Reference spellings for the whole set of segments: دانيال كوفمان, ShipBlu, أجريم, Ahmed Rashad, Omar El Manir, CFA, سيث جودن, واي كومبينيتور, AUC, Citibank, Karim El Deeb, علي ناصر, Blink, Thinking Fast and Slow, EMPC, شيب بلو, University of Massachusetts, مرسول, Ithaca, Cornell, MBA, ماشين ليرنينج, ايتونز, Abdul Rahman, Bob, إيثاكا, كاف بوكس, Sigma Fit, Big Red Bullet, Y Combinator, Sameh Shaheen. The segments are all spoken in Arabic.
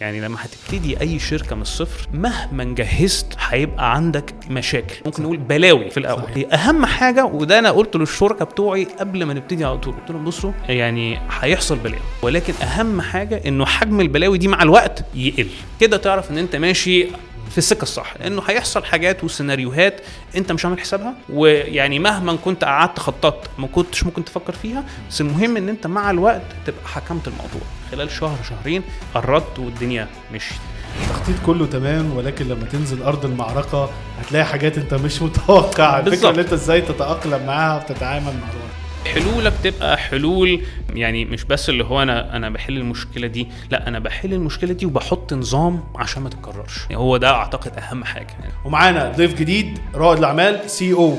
يعني لما هتبتدي اي شركه من الصفر مهما جهزت هيبقى عندك مشاكل، ممكن نقول بلاوي في الاول. صحيح. اهم حاجه، وده انا قلت للشركه بتوعي قبل ما نبتدي على طول، قلت لهم بصوا يعني هيحصل بلاوي، ولكن اهم حاجه انه حجم البلاوي دي مع الوقت يقل، كده تعرف ان انت ماشي في السكه الصح، لانه هيحصل حاجات وسيناريوهات انت مش عامل حسابها، ويعني مهما كنت قعدت خططت ما كنتش ممكن تفكر فيها، بس المهم ان انت مع الوقت تبقى حكمت الموضوع. خلال شهر شهرين قررت والدنيا مشيت. التخطيط كله تمام، ولكن لما تنزل ارض المعركه هتلاقي حاجات انت مش متوقعها. الفكره ان انت ازاي تتاقلم معاها وتتعامل معاها. حلولك تبقى حلول يعني مش بس اللي هو انا بحل المشكله دي، لا انا بحل المشكله دي وبحط نظام عشان ما تتكررش، يعني هو ده اعتقد اهم حاجه يعني. ومعانا ضيف جديد، رائد الاعمال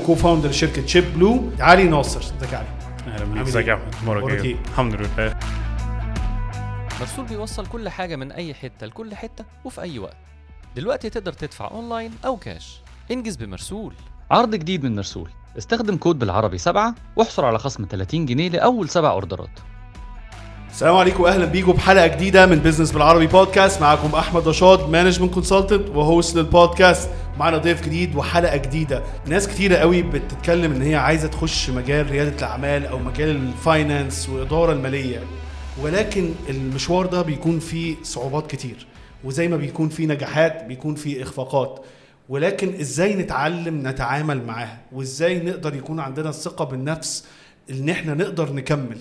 كوفاوندر شركه شيب بلو، علي ناصر. ازيك يا علي؟ اهلا بيك. ازيك يا احمد؟ مبارك. الحمد لله. مرسول بيوصل كل حاجه من اي حته لكل حته وفي اي وقت. دلوقتي تقدر تدفع اونلاين او كاش. انجز بمرسول. عرض جديد من مرسول، استخدم كود بالعربي 7 واحصل على خصم 30 جنيه لأول 7 أوردرات. السلام عليكم وأهلا بيكم بحلقة جديدة من بيزنس بالعربي بودكاست. معكم أحمد رشاد، مانجمنت كونسلتنت وهوست للبودكاست. معنا ضيف جديد وحلقة جديدة. ناس كتيرة قوي بتتكلم إن هي عايزة تخش مجال ريادة الأعمال أو مجال الفاينانس وإدارة المالية، ولكن المشوار ده بيكون فيه صعوبات كتير، وزي ما بيكون فيه نجاحات بيكون فيه إخفاقات، ولكن ازاي نتعلم نتعامل معاها، وازاي نقدر يكون عندنا الثقة بالنفس ان احنا نقدر نكمل،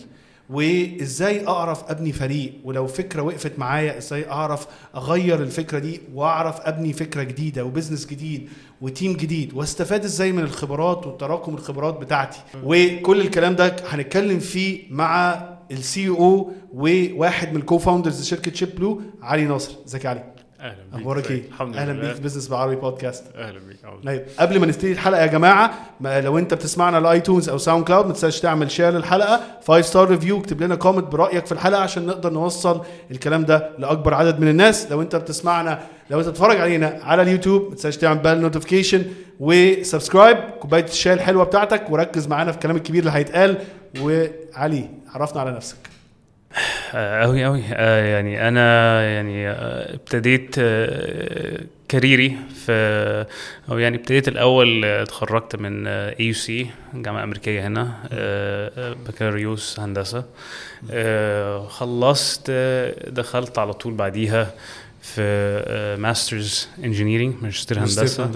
وازاي اعرف ابني فريق، ولو فكرة وقفت معايا ازاي اعرف اغير الفكرة دي واعرف ابني فكرة جديدة وبزنس جديد وتيم جديد، واستفاد ازاي من الخبرات وتراكم الخبرات بتاعتي. وكل الكلام ده هنتكلم فيه مع السي او وواحد من الكوفاوندرز لشركة شيب بلو، علي ناصر. ازيك يا علي؟ اهلا بيك. اخبارك ايه؟ اهلا بيك في بيزنس بالعربي بودكاست. اهلا بيك. طيب قبل ما نبتدي الحلقه يا جماعه، لو انت بتسمعنا على ايتونز او ساوند كلاود ما تنساش تعمل شير للحلقه، 5 ستار ريفيو، اكتب لنا كومنت برايك في الحلقه عشان نقدر نوصل الكلام ده لاكبر عدد من الناس. لو انت بتتفرج علينا على اليوتيوب ما تنساش تعمل بال نوتيفيكيشن وسبسكرايب. كوبايه الشاي الحلوه بتاعتك، وركز معانا في الكلام الكبير اللي هيتقال. وعلي عرفنا على نفسك. أوي يعني أنا يعني ابتديت كاريري في الأول اتخرجت من AUC جامعة أمريكية هنا، بكالوريوس هندسة، خلصت دخلت على طول بعديها في ماسترز انجينيرينج، ماجستير هندسه.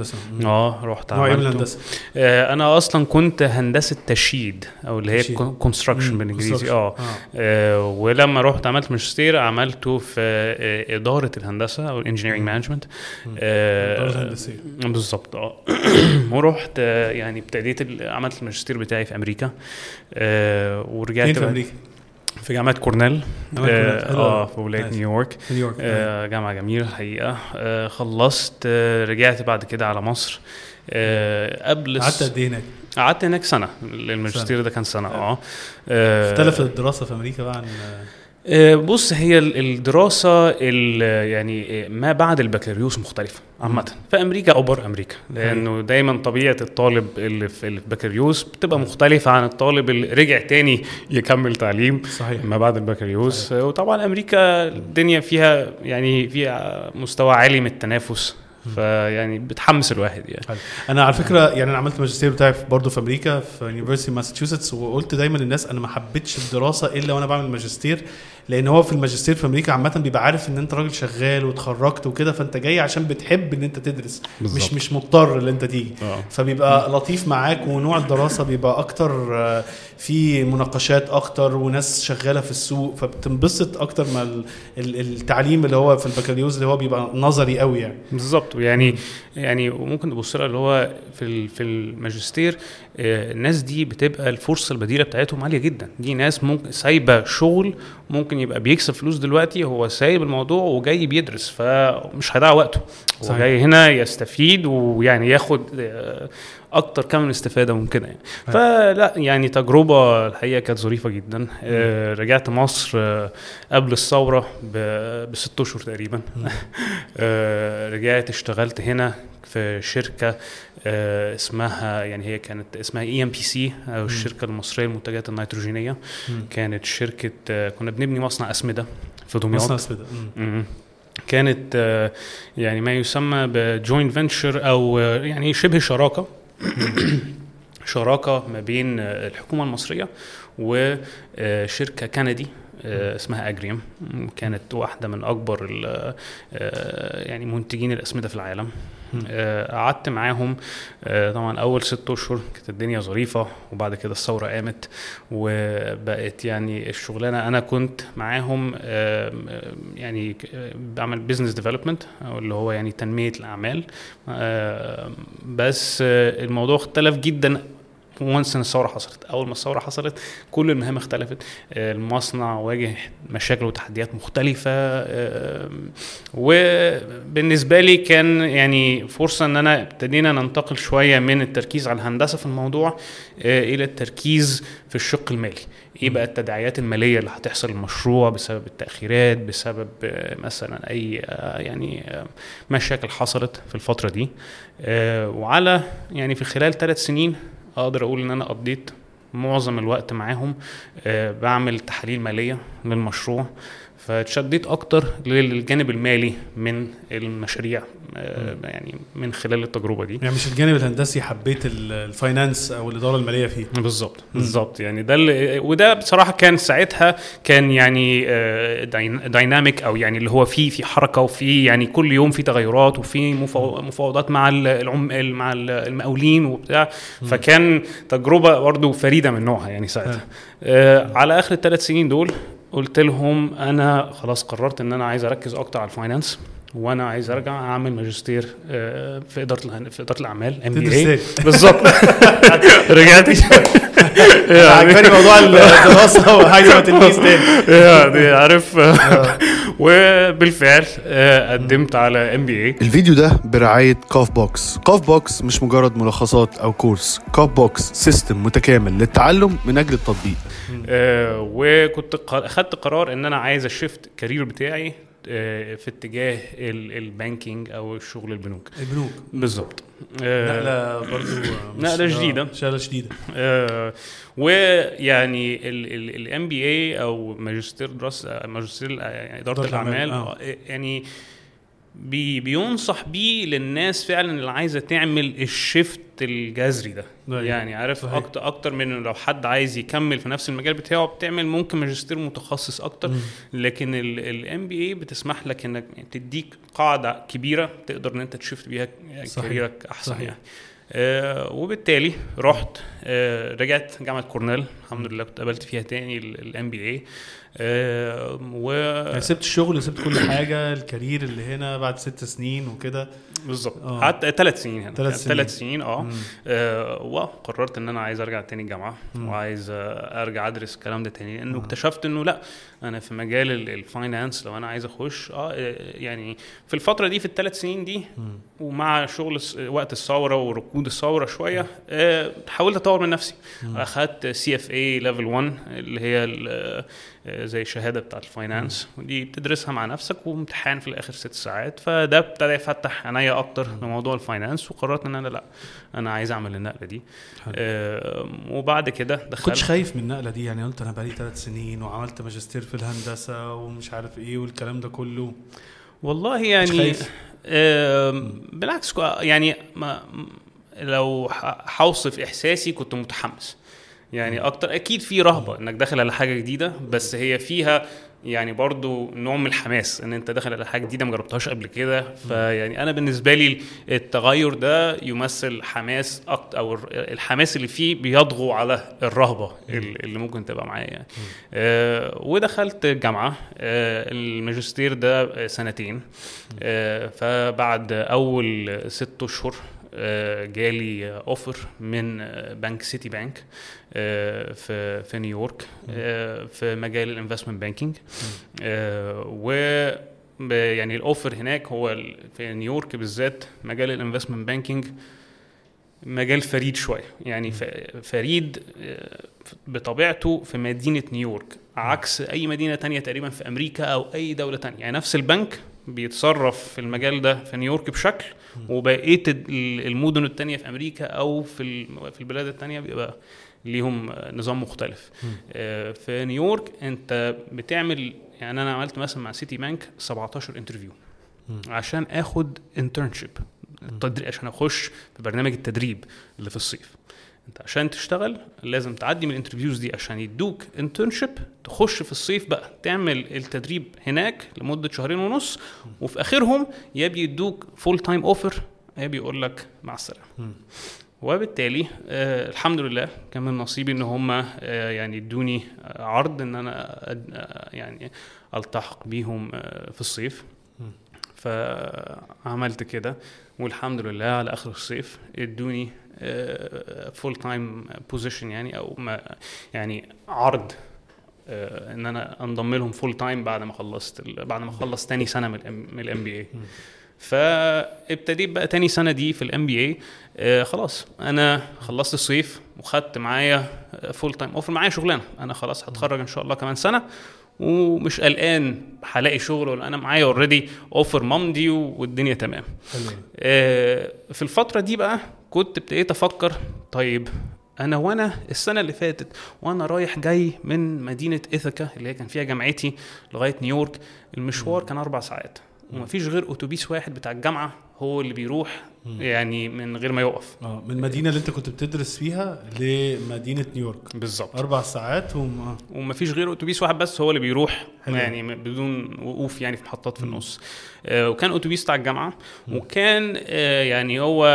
رحت عملته. انا اصلا كنت هندسه تشييد او اللي هي كونستراكشن بالانجليزي. ولما رحت عملت ماجستير عملته في اداره الهندسه او الانجينيرينج مانجمنت بالضبط. ورحت يعني ابتديت عملت الماجستير بتاعي في امريكا، ورجعت في امريكا في جامعة كورنيل في ولاية نيويورك. جامعة جميلة الحقيقة. خلصت رجعت بعد كده على مصر. قبل قعدت هناك سنة، الماجستير ده كان سنة. اختلفت الدراسة في أمريكا بقى عن بص، هي الدراسة يعني ما بعد البكالوريوس مختلفة عامة في أمريكا أو بره أمريكا، لأنه دايما طبيعة الطالب اللي في البكالوريوس بتبقى مختلفة عن الطالب اللي رجع تاني يكمل تعليم. صحيح. ما بعد البكالوريوس. وطبعا أمريكا الدنيا فيها يعني فيها مستوى عالي من التنافس، فيعني بتحمس الواحد يعني. حلو. انا على فكره يعني انا عملت ماجستير بتاعي برضو في امريكا في University of Massachusetts، وقلت دايما للناس انا ما حبيتش الدراسه الا وانا بعمل ماجستير، لان هو في الماجستير في امريكا عامه بيبقى عارف ان انت راجل شغال وتخرجت وكده، فانت جاي عشان بتحب ان انت تدرس. بالزبط. مش مضطر ان انت تيجي. فبيبقى لطيف معاك، ونوع الدراسه بيبقى اكتر، في مناقشات اكتر وناس شغاله في السوق، فبتنبسط اكتر من التعليم اللي هو في البكالوريوس اللي هو بيبقى نظري قوي يعني. بالظبط. يعني ممكن تبص لها اللي هو في الماجستير الناس دي بتبقى الفرصه البديله بتاعتهم عاليه جدا. دي ناس ممكن سايبه شغل، ممكن يبقى بيكسب فلوس دلوقتي، هو سايب الموضوع وجاي بيدرس، فمش هيضيع وقته. هو جاي هنا يستفيد ويعني ياخد اكتر كم استفاده ممكنه يعني. فلا يعني تجربه الحقيقه كانت ظريفه جدا. رجعت مصر قبل الثوره بست اشهر تقريبا. رجعت اشتغلت هنا في شركه اسمها يعني هي كانت اسمها EMPC او الشركه المصريه للمنتجات النيتروجينيه. كانت شركه كنا بنبني مصنع اسمده في دمياط. كانت يعني ما يسمى بجوين فينشر أو يعني شبه شراكة شراكة ما بين الحكومة المصرية وشركة كندي اسمها أجريم, كانت واحدة من أكبر يعني منتجين الأسمدة في العالم. قعدت معاهم طبعا أول 6 أشهر كانت الدنيا ظريفة, وبعد كده الثورة قامت وبقت يعني الشغلانة. أنا كنت معاهم يعني بعمل بيزنس ديفلوبمنت أو اللي هو يعني تنمية الأعمال, بس الموضوع اختلف جدا وانس الثورة حصلت. أول ما الثورة حصلت كل المهام اختلفت, المصنع واجه مشاكل وتحديات مختلفة, وبالنسبة لي كان يعني فرصة ان انا ابتدينا ننتقل شوية من التركيز على الهندسة في الموضوع الى التركيز في الشق المالي. ايه بقى التداعيات المالية اللي هتحصل للمشروع بسبب التأخيرات, بسبب مثلا اي يعني مشاكل حصلت في الفترة دي. وعلى يعني في خلال 3 سنين أقدر أقول إن أنا قضيت معظم الوقت معاهم بعمل تحاليل مالية للمشروع, فتشددت أكتر للجانب المالي من المشاريع يعني من خلال التجربة دي. يعني مش الجانب الهندسي, حبيت الفاينانس أو الإدارة المالية فيه. بالضبط بالضبط, يعني ده وده بصراحة كان ساعتها كان يعني دايناميك أو يعني اللي هو في حركة, وفي يعني كل يوم في تغيرات وفي مفاوضات مع المقاولين وبتاع, فكان تجربة برضو فريدة من نوعها يعني ساعتها. على آخر 3 سنين دول قلت لهم أنا خلاص قررت إن أنا عايز أركز أكتر على الفاينانس, وأنا عايز أرجع أعمل ماجستير في إدارة الأعمال MBA. بالضبط رجعت عجبني موضوع الدراسة وعايز أبقى تلميذ تاني عارف, وبالفعل قدمت على MBA. الفيديو ده برعاية كاف بوكس. كاف بوكس مش مجرد ملخصات أو كورس, كاف بوكس سيستم متكامل للتعلم من أجل التطبيق. وكنت أخذت قرار إن أنا عايز أشيفت كارير بتاعي في اتجاه البانكينج او الشغل البنوك. بالظبط, نقله برضو نقله جديده, شغله جديده. ويعني الام بي اي او ماجستير دراسه ماجستير اداره الاعمال يعني بينصح بيه للناس فعلا اللي عايزه تعمل الشيفت الجذري ده. يعني عارف اكتر من لو حد عايز يكمل في نفس المجال بتاعه بتعمل ممكن ماجستير متخصص اكتر, لكن الام بي اي بتسمح لك انك تديك قاعده كبيره تقدر ان انت تشيفت بيها كاريرك احسن. يعني وبالتالي رحت رجعت جامعة كورنيل, الحمد لله كنت قابلت فيها تاني الام بي اي. سبت الشغل وسبت كل حاجة, الكارير اللي هنا بعد 6 سنين وكده. بالظبط قعدت 3 سنين هنا, 3 سنين وقررت ان انا عايز ارجع تاني الجامعة وعايز ارجع ادرس الكلام ده تاني, لانه اكتشفت انه لا انا في مجال الفاينانس لو انا عايز اخش يعني في الفترة دي في ال3 سنين دي ومع شغل وقت الثورة وركود الثورة شوية حاولت اطور من نفسي. اخدت CFA level 1 اللي هي زي شهادة بتاعة الفاينانس, ودي بتدرسها مع نفسك وامتحان في الاخر 6 ساعات. فده ابتدى يفتح عناية اكتر لموضوع الفاينانس, وقررت ان انا لا انا عايز اعمل النقلة دي. وبعد كده دخلت, كنت خايف من النقلة دي يعني, قلت انا بقالي 3 سنين وعملت ماجستير في الهندسة ومش عارف ايه والكلام ده كله. والله يعني بالعكس يعني لو حوصف احساسي كنت متحمس يعني اكتر. اكيد في رهبة انك داخل على حاجة جديدة, بس هي فيها يعني برضو نوع من الحماس ان انت داخل على حاجة جديدة مجربتهاش قبل كده. فيعني انا بالنسبة لي التغير ده يمثل حماس اكتر, او الحماس اللي فيه بيضغو على الرهبة اللي ممكن تبقى معايا يعني. ودخلت الجامعة, الماجستير ده 2 سنين. فبعد اول 6 أشهر جالي اوفر من بنك سيتي بانك في نيويورك في مجال الانفستمنت بانكينج. و يعني الاوفر هناك هو في نيويورك بالذات مجال الانفستمنت بانكينج مجال فريد شويه يعني, فريد بطبيعته في مدينه نيويورك عكس اي مدينه تانية تقريبا في امريكا او اي دوله تانية. يعني نفس البنك بيتصرف في المجال ده في نيويورك بشكل, وبقية المدن التانية في أمريكا أو في البلاد التانية بيبقى ليهم نظام مختلف. في نيويورك أنت بتعمل يعني أنا عملت مثلا مع سيتي بانك 17 انترفيو عشان اخد انترنشيب التدريب، عشان اخش في برنامج التدريب اللي في الصيف. انت عشان تشتغل لازم تعدي من الانترفيوز دي عشان يدوك انترنشيب، تخش في الصيف بقى تعمل التدريب هناك لمدة 2.5 شهر، وفي اخرهم يا بيدوك فول تايم اوفر يا بيقول لك مع السلامه. وبالتالي الحمد لله كان من نصيبي ان هم يعني ادوني عرض ان انا يعني التحق بيهم في الصيف. فعملت كده والحمد لله على اخر الصيف ادوني فول تايم بوزيشن، يعني او ما يعني عرض ان انا انضم لهم فول تايم بعد ما خلصت تاني سنه من الام بي اي. فابتديت بقى تاني سنه دي في الام بي اي، خلاص انا خلصت الصيف وخدت معايا فول تايم اوفر، معايا شغلانه، انا خلاص هتخرج ان شاء الله كمان سنه ومش قلقان هلاقي شغل، ولا انا معايا اوريدي اوفر ممضي والدنيا تمام. في الفتره دي بقى كنت ابتديت افكر، طيب انا وانا السنه اللي فاتت وانا رايح جاي من مدينه إيثاكا اللي هي كان فيها جامعتي لغايه نيويورك، المشوار كان 4 ساعات ومفيش غير اتوبيس واحد بتاع الجامعه هو اللي بيروح يعني من غير ما يوقف، من المدينه اللي انت كنت بتدرس فيها لمدينه نيويورك بالظبط 4 ساعات ومفيش غير اتوبيس واحد بس هو اللي بيروح يعني بدون وقوف، يعني في محطات في النص. وكان اتوبيس بتاع الجامعه، وكان يعني هو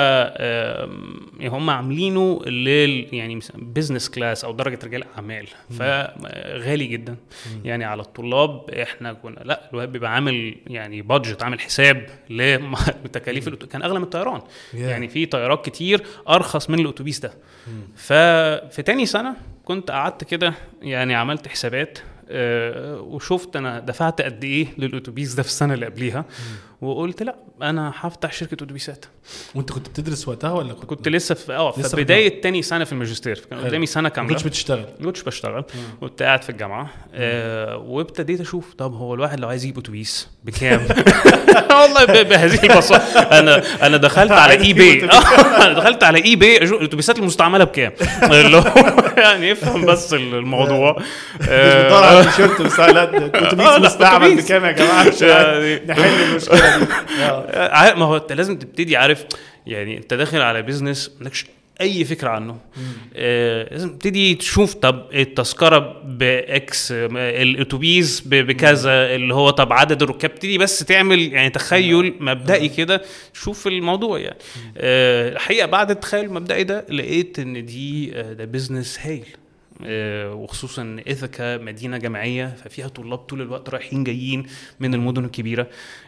هم عاملينه لل يعني بزنس كلاس او درجه رجال اعمال، فغالي جدا يعني على الطلاب. احنا كنا لا الواحد بيبقى عامل يعني بادجت، عامل حساب لتكاليف، كان اغلى من الطيران يعني في طيارات كتير أرخص من الأتوبيس ده. ففي تاني سنة كنت قعدت كده يعني عملت حسابات وشفت أنا دفعت قد إيه للأتوبيس ده في السنة اللي قبليها، وقلت لا أنا هفتح شركة أتوبيسات. وأنت كنت بتدرس وقتها ولا كنت لسه في بداية تاني سنة في الماجستير؟ كان قدامي سنة كاملة ما كنتش بشتغل، كنت قاعد في الجامعة وابتديت أشوف طب هو الواحد لو عايز يجيب أتوبيس بكام؟ والله بهذه البساطة أنا دخلت على إي بي الأتوبيسات المستعملة بكام، يعني افهم بس الموضوع. شرط مساعدات أتوبيس مستعمل بكام يا جماعة عشان نحل المشكلة. ما هو انت لازم تبتدي عارف، يعني انت داخل على بيزنس مالكش اي فكره عنه، لازم تبتدي تشوف طب التذكره باكس، الاتوبيس بكذا، اللي هو طب عدد الركاب، تبتدي بس تعمل يعني تخيل مبدئي كده شوف الموضوع يعني. الحقيقه بعد التخيل المبدئي ده لقيت ان ده بيزنس هايل، وخصوصا إيثاكا مدينة جامعية، ففيها طلاب طول الوقت رايحين جايين من المدن الكبيرة،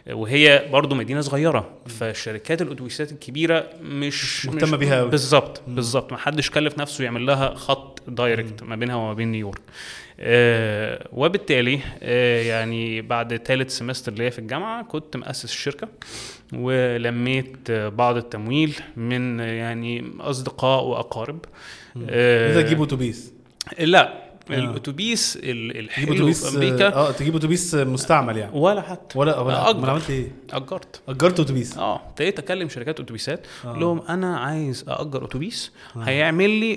وهي برضو مدينة صغيرة، فشركات الأتوبيسات الكبيرة مش مهتمة بها بالظبط، ما حدش كلف نفسه يعمل لها خط دايركت ما بينها وما بين نيويورك. وبالتالي يعني بعد ثالث سمستر ليا في الجامعة كنت مؤسس الشركة، ولميت بعض التمويل من يعني أصدقاء وأقارب. إذا جيبوا أتوبيس لا الاتوبيس الحلو في امريكا تجيب اتوبيس مستعمل يعني، ولا حتى ولا عملت ايه، اجرت اتوبيس. ابتديت اكلم شركات اتوبيسات لهم انا عايز اجر اتوبيس هيعمل لي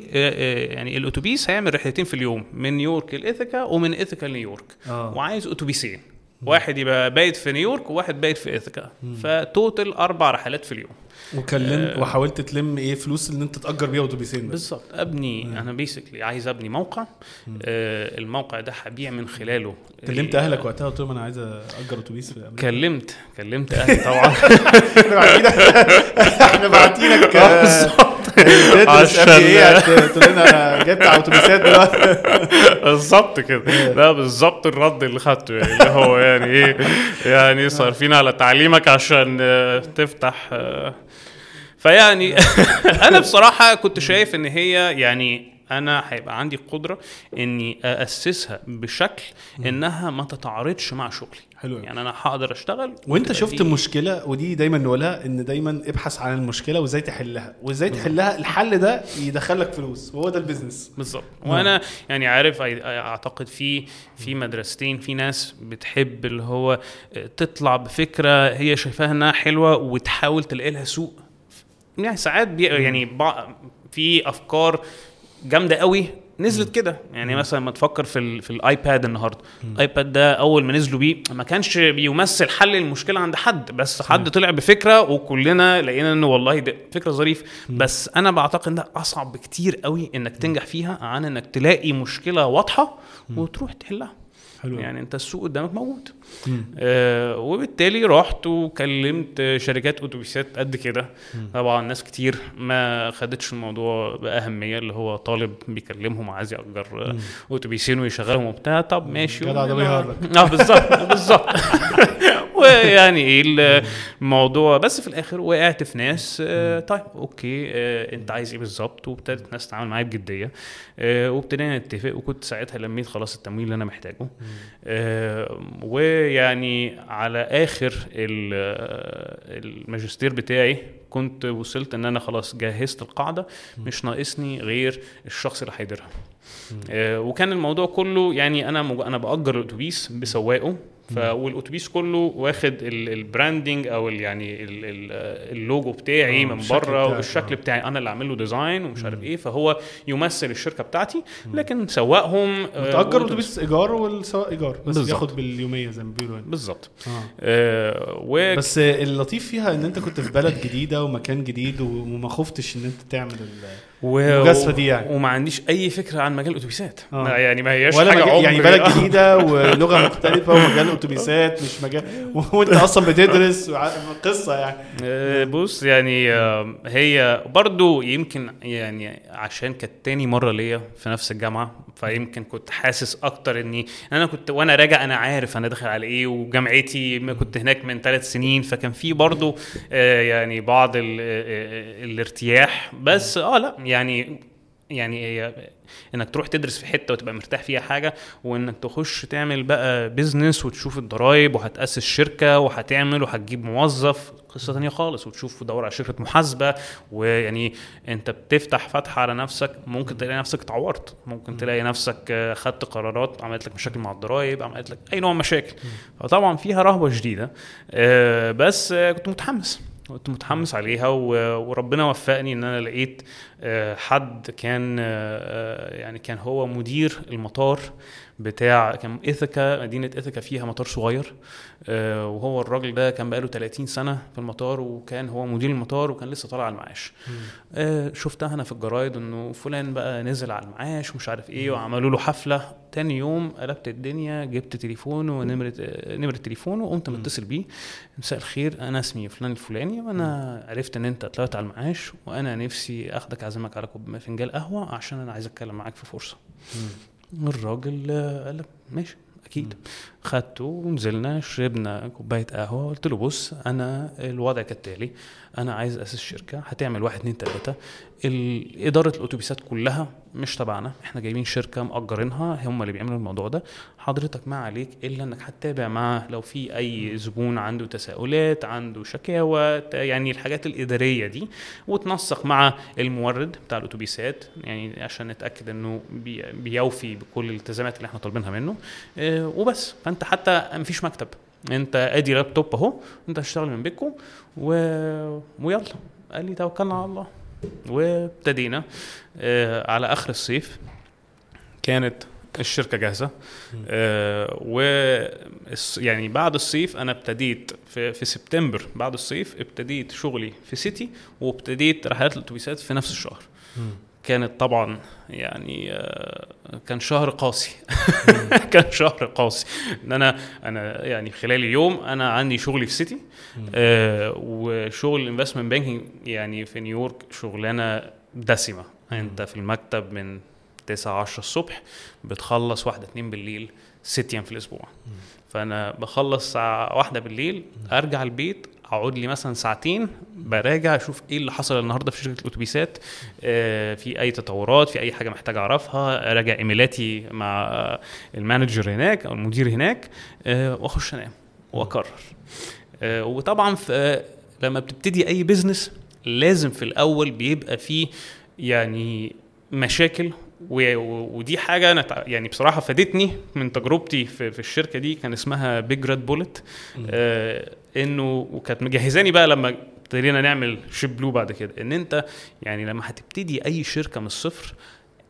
يعني الاتوبيس هيعمل رحلتين في اليوم من نيويورك لإيثاكا ومن إيثاكا لنيويورك، وعايز اتوبيسين، واحد يبقى بايت في نيويورك وواحد بايت في إيثاكا، فتوتل 4 رحلات في اليوم. وكلمت وحاولت تلم ايه فلوس اللي انت تأجر بيها اتوبيسين بالظبط ابني. انا بيسكلي عايز ابني موقع، الموقع ده هبيع من خلاله. كلمت اهلك وقتها قلت لهم انا عايز اجر اتوبيس؟ كلمت اهلي طبعا. احنا بعتينك عشان تقول لنا جبت على اتوبيسات دلوقتي بالظبط كده، ده بالظبط الرد اللي خدته، اللي هو يعني ايه يعني صارفين على تعليمك عشان تفتح. فيعني انا بصراحه كنت شايف ان هي يعني انا هيبقى عندي قدره اني اسسها بشكل انها ما تتعارضش مع شغلي. حلو يعني انا هقدر اشتغل. وانت شفت مشكله، ودي دايما نقولها، ان دايما ابحث عن المشكله وازاي تحلها، الحل ده يدخلك فلوس، وهو ده البيزنس بالظبط. وانا يعني عارف اعتقد في مدرستين، في ناس بتحب اللي هو تطلع بفكره هي شايفاها انها حلوه وتحاول تلاقي لها سوق، يعني ساعات في افكار جامده قوي نزلت كده يعني. مثلا ما تفكر في الايباد النهارده, الايباد ده اول ما نزلوا بيه ما كانش بيمثل حل المشكله عند حد, بس حد طلع بفكره وكلنا لقينا انه والله ده فكره ظريفه. بس انا بعتقد ان ده اصعب بكتير قوي انك تنجح فيها عن انك تلاقي مشكله واضحه وتروح تحلها. يعني انت السوق قدامك موجود. وبالتالي رحت وكلمت شركات اتوبيسات قد كده, طبعا ناس كتير ما خدتش الموضوع باهميه, اللي هو طالب بيكلمهم عايز ياجر اتوبيسين ويشغلهم وبتاع. طب ماشي بالظبط بالظبط. ويعني ايه الموضوع, بس في الاخر وقعت في ناس. طيب اوكي انت عايز ايه بالظبط, وابتدت ناس تتعامل معايا بجديه وابتدينا نتفق, وكنت ساعتها لميت خلاص التمويل اللي انا محتاجه. ويعني على آخر الماجستير بتاعي كنت وصلت ان انا خلاص جهزت القاعدة, مش ناقصني غير الشخص اللي هيديرها. وكان الموضوع كله يعني انا بأجر الاتوبيس بسواقه, فالاتوبيس كله واخد البراندنج او يعني اللوجو بتاعي من بره, والشكل بتاعي انا اللي عامل له ديزاين ومش عارف ايه, فهو يمثل الشركه بتاعتي. لكن سواقهم بتأجر الاتوبيس ايجار, والسواق ايجار بس بياخد باليوميه زي ما بيقولوا بالظبط. بس اللطيف فيها ان انت كنت في بلد جديده ومكان جديد وما خفتش ان انت تعمل المجازفه دي يعني, وما عنديش اي فكره عن مجال الاتوبيسات يعني, ما هياش حاجه يعني بلد جديده ولغه مختلفه ومجال اتوبيسات مش مجال, وانت اصلا بتدرس قصه يعني. بص يعني هي برضو يمكن يعني عشان كانت تاني مره ليا في نفس الجامعه, فيمكن كنت حاسس اكتر اني انا كنت وانا راجع انا عارف انا داخل على ايه, وجامعتي كنت هناك من 3 سنين, فكان في برضو يعني بعض الارتياح. بس لا يعني انك تروح تدرس في حته وتبقى مرتاح فيها حاجه, وانك تخش تعمل بقى بيزنس وتشوف الضرايب وهتاسس شركه وهتعمل وهتجيب موظف, قصه ثانيه خالص. وتشوف ودور على شركه محاسبه, ويعني انت بتفتح فتحه على نفسك. ممكن تلاقي نفسك اتعورت, ممكن تلاقي نفسك خدت قرارات عملت لك مشاكل مع الضرايب, عملت لك اي نوع مشاكل. فطبعا فيها رهبه جديده, بس كنت متحمس عليها. وربنا وفقني ان انا لقيت حد كان يعني كان هو مدير المطار بتاع, كان إثاكا, مدينة إثاكا فيها مطار صغير, وهو الراجل ده كان بقاله 30 سنة في المطار, وكان هو مدير المطار وكان لسه طالع على المعاش. شفتها أنا في الجرايد إنه فلان بقى نزل على المعاش ومش عارف إيه, وعملوا له حفلة. تاني يوم قلبت الدنيا, جبت تليفونه ونمرة تليفونه, وقمت متصل بيه. مساء الخير, أنا اسمي فلان الفلاني, وأنا عرفت إن أنت طلعت على المعاش, وأنا نفسي أخدك أعزمك على كوب فنجان قهوة عشان أنا عايز أتكلم معاك في فرصة. الراجل قال ماشي اكيد. خدته ونزلنا شربنا كوبايه قهوه, قلت له بص انا الوضع كالتالي, انا عايز اسس شركه هتعمل 1 2 3, اداره الاتوبيسات كلها مش تبعنا, احنا جايبين شركه مأجرينها هم اللي بيعملوا الموضوع ده. حضرتك ما عليك الا انك هتتابع معاه لو في اي زبون عنده تساؤلات, عنده شكاوى, يعني الحاجات الاداريه دي, وتنسق مع المورد بتاع الاتوبيسات يعني عشان نتاكد انه بيوفي بكل الالتزامات اللي احنا طالبينها منه وبس. فانت حتى مفيش مكتب, انت ادي لابتوب اهو, انت هتشتغل من بيتكم ويلا. قال لي توكلنا على الله. وابتدينا على اخر الصيف كانت الشركه جاهزه. و يعني بعد الصيف انا ابتديت في سبتمبر, بعد الصيف ابتديت شغلي في سيتي, وابتديت رحلات الاتوبيسات في نفس الشهر. كانت طبعا يعني كان شهر قاسي. كان شهر قاسي ان انا يعني خلال اليوم انا عندي شغلي في سيتي, وشغل الانفستمنت بانكينج يعني في نيويورك شغلانه دسمه. انت في المكتب من 9-10 الصبح, بتخلص 1-2 بالليل, 6 ايام في الاسبوع. فانا بخلص الساعه 1 بالليل, ارجع البيت, اقعد لي مثلا 2 ساعة براجع اشوف ايه اللي حصل النهارده في شركه الاتوبيسات, في اي تطورات, في اي حاجه محتاج اعرفها, اراجع ايميلاتي مع المانجر هناك او المدير هناك, واخش انام واكرر. وطبعا لما بتبتدي اي بيزنس لازم في الاول بيبقى فيه يعني مشاكل, ودي حاجه انا يعني بصراحه فادتني من تجربتي في الشركه دي. كان اسمها Big Red Bullet, انه وكانت مجهزاني بقى لما ابتدينا نعمل ShipBlu بعد كده, ان انت يعني لما هتبتدي اي شركه من الصفر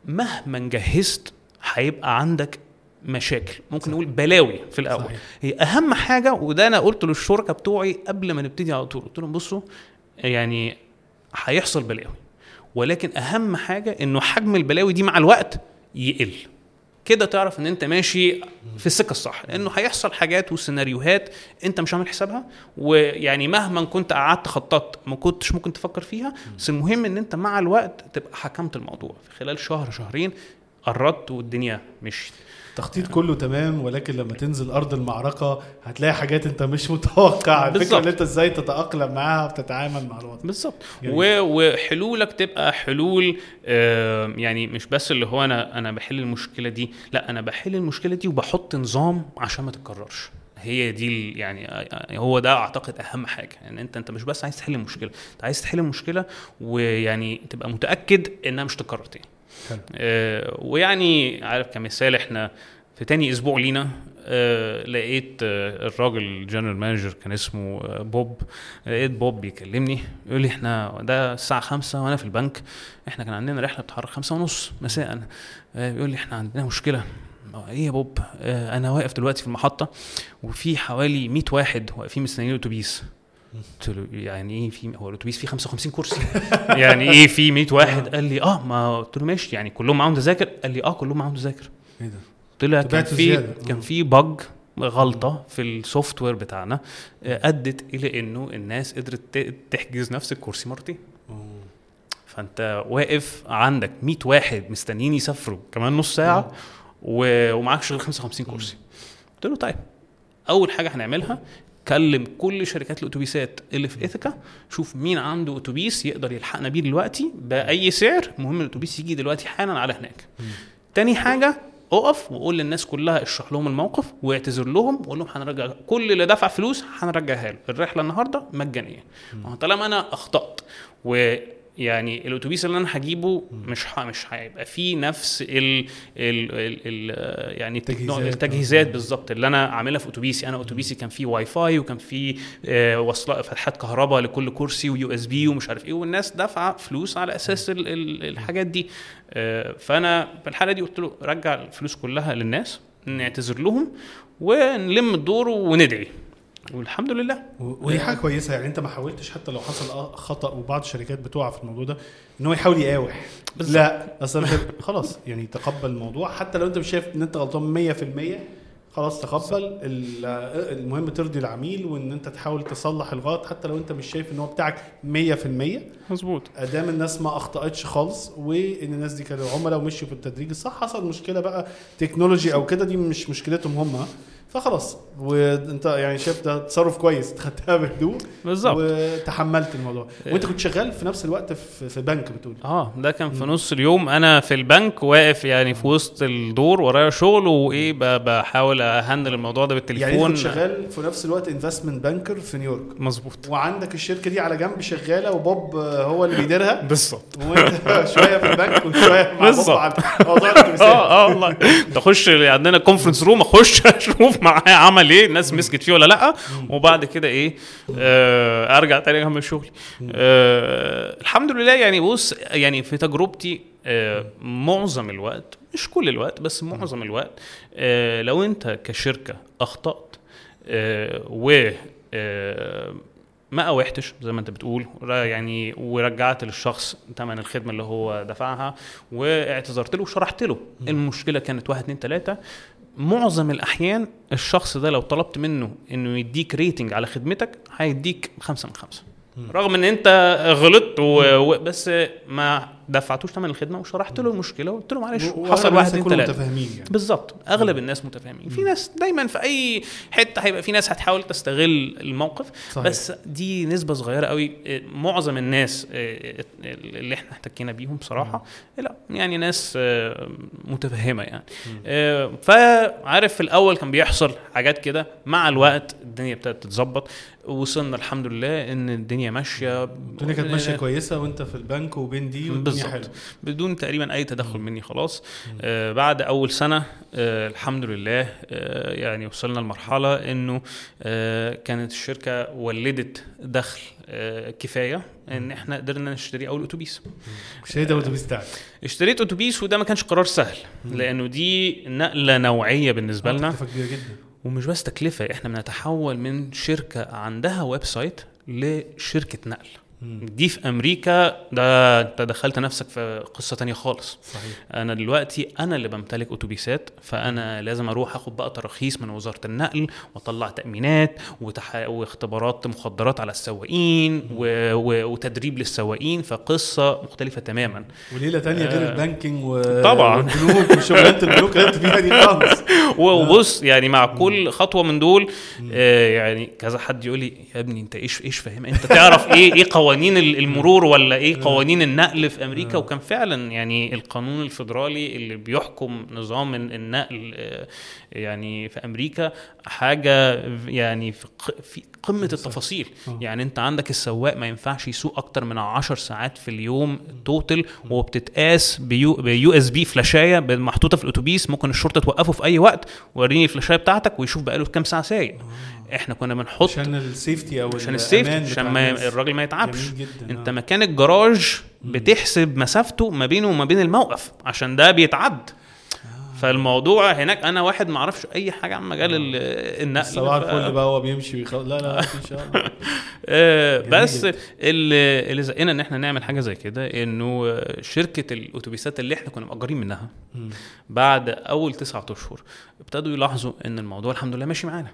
مهما جهزت هيبقى عندك مشاكل, ممكن نقول بلاوي في الاول. صحيح. هي اهم حاجه, وده انا قلت للشركه بتوعي قبل ما نبتدي على طول, قلت لهم بصوا يعني هيحصل بلاوي, ولكن اهم حاجه انه حجم البلاوي دي مع الوقت يقل, كده تعرف ان انت ماشي في السكه الصح, لانه هيحصل حاجات وسيناريوهات انت مش عامل حسابها, ويعني مهما كنت قعدت خططت ما كنتش ممكن تفكر فيها, بس المهم ان انت مع الوقت تبقى حكمت الموضوع في خلال شهر شهرين, قررت والدنيا مشيت. تخطيط كله تمام, ولكن لما تنزل أرض المعركة هتلاقي حاجات أنت مش متوقعة. الفكرة اللي أنت إزاي تتأقلم معها وتتعامل مع الوضع. بالظبط. وحلولك تبقى حلول يعني مش بس اللي هو أنا بحل المشكلة دي, لا أنا بحل المشكلة دي وبحط نظام عشان ما تتكررش. هي دي يعني هو ده أعتقد أهم حاجة, يعني أنت مش بس عايز تحل المشكلة, أنت عايز تحل المشكلة ويعني تبقى متأكد إنها مش تتكرر تاني. ويعني عارف كمثال, احنا في تاني اسبوع لينا لقيت الراجل الجنرال مانجر كان اسمه بوب, لقيت بوب بيكلمني يقول لي احنا ده الساعة 5 وانا في البنك, احنا كان عندنا رحلة بتتحرك 5:30 مساء, بيقول لي احنا عندنا مشكلة. ايه يا بوب؟ انا واقف دلوقتي في المحطة وفي حوالي 100 واحد واقفين مستنيين الاتوبيس. يعني ايه في هو الاتوبيس فيه 55 كرسي, يعني ايه في 100 واحد؟ قال لي اه, ما قلت له ماشي يعني كلهم معاهم تذاكر؟ قال لي اه كلهم معاهم تذاكر. ايه ده؟ طلع كان في بج, غلطه في السوفت وير بتاعنا ادت الى انه الناس قدرت تحجز نفس الكرسي مرتين. فانت واقف عندك 100 واحد مستنيين يسافروا كمان نص ساعه ومعكش غير 55 كرسي. قلت له طيب اول حاجه هنعملها كلم كل شركات الاتوبيسات اللي في إيثاكا, شوف مين عنده اتوبيس يقدر يلحقنا بيه دلوقتي باي سعر, مهم الاتوبيس يجي دلوقتي حالا على هناك. تاني حاجه اقف وقول للناس كلها اشرح لهم الموقف واعتذر لهم وقول لهم هنرجع كل اللي دفع فلوس هنرجعها له, الرحله النهارده مجانيه. طالما انا اخطأت ويعني الاتوبيس اللي انا هجيبه مش هيبقى فيه نفس ال يعني التجهيزات بالظبط اللي انا عاملها في اتوبيسي. انا اتوبيسي كان فيه واي فاي وكان فيه وصلات فتحات كهرباء لكل كرسي ويو اس بي ومش عارف ايه, والناس دافعه فلوس على اساس الحاجات دي. فانا في الحاله دي قلت له رجع الفلوس كلها للناس, نعتذر لهم ونلم الدور وندعي, والحمد لله. ودي حاجه كويسه يعني انت ما حاولتش حتى لو حصل خطا, وبعض الشركات بتقع في الموضوع ده ان هو يحاول يقاوح, لا اصلا خلاص يعني تقبل الموضوع حتى لو انت مش شايف ان انت غلطان 100%, خلاص تقبل. المهم ترضي العميل وان انت تحاول تصلح الغلط حتى لو انت مش شايف ان هو بتاعك 100%. مظبوط. ادام الناس ما اخطاتش خالص وان الناس دي كانوا عملاء ومشوا في التدريج الصح, حصل مشكله بقى تكنولوجي او كده, دي مش مشكلتهم هم, فخلاص. وانت يعني شايف ده تصرف كويس, خدتها بهدوء وتحملت الموضوع. وانت كنت شغال في نفس الوقت في بنك بتقول ده كان في نص اليوم انا في البنك واقف يعني في وسط الدور ورايا شغل, وايه بحاول اهندل الموضوع ده بالتليفون. يعني كنت شغال في نفس الوقت انفستمنت بانكر في نيويورك. مظبوط. وعندك الشركه دي على جنب شغاله وبوب هو اللي بيديرها. بالظبط. وانت شويه في البنك وشويه مع بوب على موضوع التمثيل. والله تخش عندنا كونفرنس روم, اخش اشوف معايا عمل ايه, الناس مسكت فيه ولا لا, وبعد كده ايه ارجع تاني اكمل شغلي. الحمد لله. يعني بص يعني في تجربتي معظم الوقت, مش كل الوقت بس معظم الوقت, لو انت كشركة اخطأت و ما قاوحتش زي ما انت بتقول يعني, ورجعت للشخص ثمن الخدمة اللي هو دفعها واعتذرت له وشرحت له المشكلة كانت 1 2 3, معظم الأحيان الشخص ده لو طلبت منه إنه يديك ريتنج على خدمتك هيديك 5 من 5, رغم إن أنت غلطت بس ما دفعتوش ثمن الخدمة وشرحت له المشكلة وقلت له معلش حصل 1 2 3. بالظبط. أغلب الناس متفاهمين. في ناس دايما في أي حتة هيبقى في ناس هتحاول تستغل الموقف. صحيح. بس دي نسبة صغيرة قوي. معظم الناس اللي احنا احتكينا بيهم بصراحة لا يعني ناس متفهمة يعني. فعارف في الأول كان بيحصل حاجات كده, مع الوقت الدنيا ابتدت تتزبط. وصلنا الحمد لله ان الدنيا ماشيه. الدنيا كانت ماشيه كويسه وانت في البنك وبين دي والدنيا حلوه بدون تقريبا اي تدخل مني خلاص. بعد اول سنه الحمد لله يعني وصلنا لمرحله انه كانت الشركه ولدت دخل كفايه ان احنا قدرنا نشتري اول اتوبيس. اشتريت اتوبيس بتاعك؟ اشتريت اتوبيس وده ما كانش قرار سهل لانه دي نقله نوعيه بالنسبه لنا كبيره جدا ومش بس تكلفة. احنا بنتحول من شركة عندها ويب سايت لشركة نقل. دي في امريكا ده انت دخلت نفسك في قصة تانية خالص. صحيح. انا دلوقتي انا اللي بمتلك اتوبيسات فانا لازم اروح اخد بقى ترخيص من وزارة النقل واطلع تأمينات واختبارات مخدرات على السواقين وتدريب للسواقين فقصة مختلفة تماما وليلة تانية غير البانكينج طبعا وشغلات البنوك اللي انت فيها دي خالص. وبص يعني مع كل خطوة من دول يعني كذا حد يقول لي يا ابني انت ايش فاهم انت تعرف ايه قوانين المرور ولا ايه قوانين النقل في امريكا. وكان فعلا يعني القانون الفيدرالي اللي بيحكم نظام النقل يعني في امريكا حاجه يعني في قمه التفاصيل. يعني انت عندك السواق ما ينفعش يسوق اكتر من 10 ساعات في اليوم توتل وبتتقاس بيو اس بي فلاشايه محطوطه في الاتوبيس ممكن الشرطه توقفه في اي وقت وريني الفلاشايه بتاعتك ويشوف بقاله كام ساعه سايق. احنا كنا بنحط عشان السيفتي او الامان عشان الراجل ما يتعبش. انت مكان الجراج بتحسب مسافته ما بينه وما بين الموقف عشان ده بيتعد. فالموضوع هناك انا واحد ما اعرفش اي حاجه عن مجال النقل الصباح كل بقى هو بيمشي لا ان شاء الله بس اللي زقنا ان احنا نعمل حاجه زي كده انه شركه الاتوبيسات اللي احنا كنا مأجرين منها بعد اول 9 اشهر ابتدوا يلاحظوا ان الموضوع الحمد لله ماشي معانا.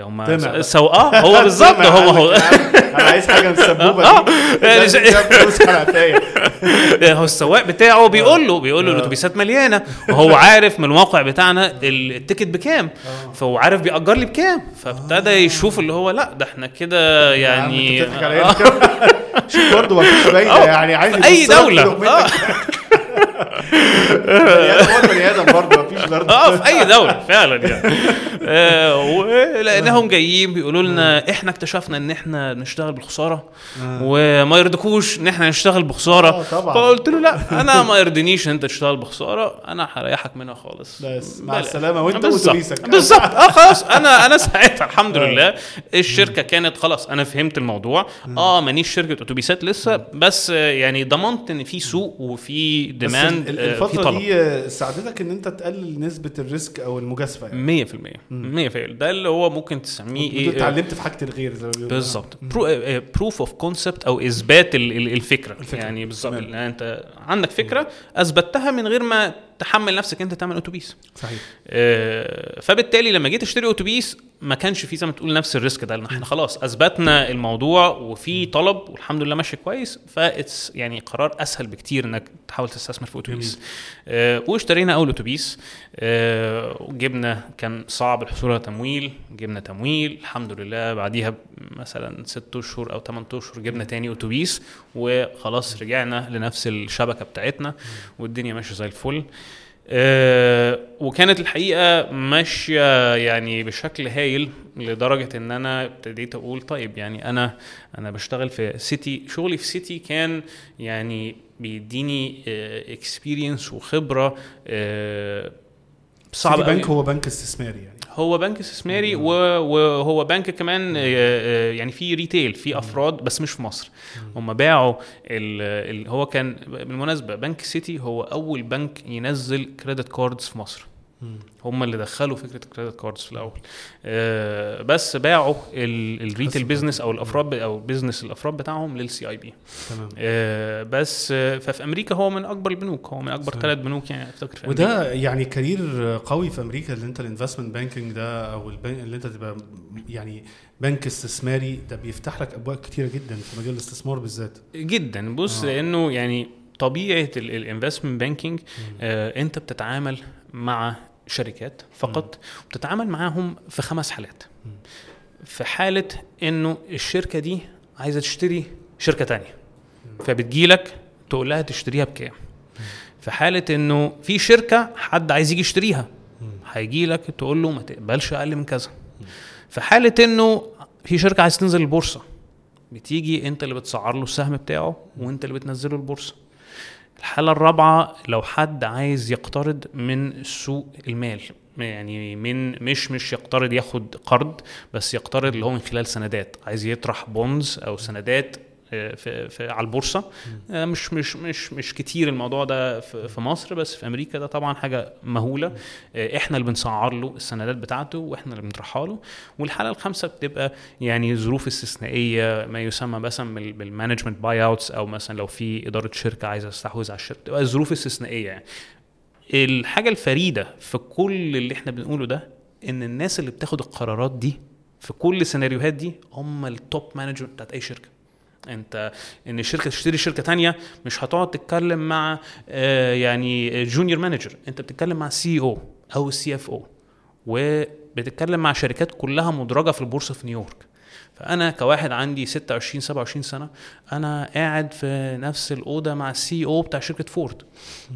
هما سواء هو بالظبط هو انا عايز حاجه مسبوبه دي هو السواق بتاعه بيقول له الاتوبيسات مليانه وهو عارف من الموقع بتاعنا التيكت بكام فهو عارف بيأجر لي بكام فابتدى يشوف اللي هو لا ده احنا كده يعني شوف برضه مفيش بايده يعني عايز اي دوله في اي دولة فعلا يعني لانهم جايين بيقولوا لنا احنا اكتشفنا ان احنا نشتغل بالخسارة وما يرضكوش ان احنا نشتغل بخسارة. فقلت له لا انا ما يرضنيش ان انت تشتغل بخسارة انا هريحك منها خالص بس مع السلامة وانت واتوبيسك بالظبط. خلاص انا ساعتها الحمد لله الشركة كانت خلاص انا فهمت الموضوع مانيش شركة اتوبيسات لسه بس يعني ضمنت ان في سوق وفي ديماند. الفترة دي ساعدتك ان انت تقلل نسبة الريسك او المجازفة يعني 100% ده اللي هو ممكن تسميه ايه اتعلمت في حاجة الغير زي ما بيقولوا بالظبط proof of concept او اثبات الفكرة. يعني بالظبط انت عندك فكرة اثبتها من غير ما تحمل نفسك انت تعمل اتوبيس. صحيح. فبالتالي لما جيت اشتري اتوبيس ما كانش فيه زي ما تقول نفس الريسك ده لان احنا خلاص اثبتنا الموضوع وفي طلب والحمد لله ماشي كويس فاتس يعني قرار اسهل بكتير انك تحاول تستثمر في اتوبيس. واشترينا اول اتوبيس وجبنا كان صعب الحصول على تمويل جبنا تمويل الحمد لله. بعديها مثلا 6 اشهر او 8 اشهر جبنا تاني اتوبيس وخلاص رجعنا لنفس الشبكه بتاعتنا والدنيا ماشيه زي الفل. وكانت الحقيقة ماشية يعني بشكل هايل لدرجة ان انا ابتديت اقول طيب يعني انا بشتغل في سيتي. شغلي في سيتي كان يعني بيديني experience وخبرة صعب. بنك هو بنك استثماري يعني هو بنك استثماري وهو بنك كمان يعني في ريتيل في افراد بس مش في مصر. هم باعوا هو كان بالمناسبه بنك سيتي هو اول بنك ينزل كريدت كاردز في مصر. هم اللي دخلوا فكره الكريدت كاردز في الاول بس باعوا الريتيل بيزنس او الافراد او بيزنس الافراد بتاعهم للسي اي بي. تمام. بس ففي امريكا هو من اكبر البنوك هو من اكبر 3 بنوك يعني افتكر في وده أمريكا. يعني كارير قوي في امريكا اللي انت الانفستمنت بانكينج ده او اللي انت تبقى يعني بنك استثماري ده بيفتح لك ابواب كتيره جدا في مجال الاستثمار بالذات جدا. بص لانه يعني طبيعه الانفستمنت بانكينج انت بتتعامل مع شركات فقط وبتتعامل معاهم في 5 حالات. في حالة انه الشركة دي عايزة تشتري شركة تانية فبتجيلك تقول لها تشتريها بكام. في حالة انه في شركة حد عايز يجي يشتريها هيجيلك تقول له ما تقبلش اقل من كذا. في حالة انه في شركه عايز تنزل البورصه بتيجي انت اللي بتسعر له السهم بتاعه وانت اللي بتنزله البورصه. الحاله الرابعه لو حد عايز يقترض من سوق المال، يعني من مش يقترض ياخد قرض، بس يقترض اللي هو من خلال سندات، عايز يطرح بونز او سندات في على البورصه. مش كتير الموضوع ده في مصر، بس في امريكا ده طبعا حاجه مهوله. احنا اللي بنسعر له السندات بتاعته واحنا اللي بنطرحها له. والحاله الخامسه بتبقى يعني ظروف استثنائيه، ما يسمى مثلا بالمانجمنت باي اوتس، او مثلا لو في اداره شركه عايزه تستحوذ على الشركه، بتبقى ظروف استثنائيه. يعني الحاجه الفريده في كل اللي احنا بنقوله ده ان الناس اللي بتاخد القرارات دي في كل السيناريوهات دي هم التوب مانجمنت بتاعت اي شركه. انت ان الشركه تشتري شركه تانية مش هتقعد تتكلم مع يعني جونيور مانجر، انت بتتكلم مع سي او او سي اف او، وبتتكلم مع شركات كلها مدرجه في البورصه في نيويورك. فانا كواحد عندي 26 27 سنه انا قاعد في نفس الاوضه مع السي او بتاع شركه فورد،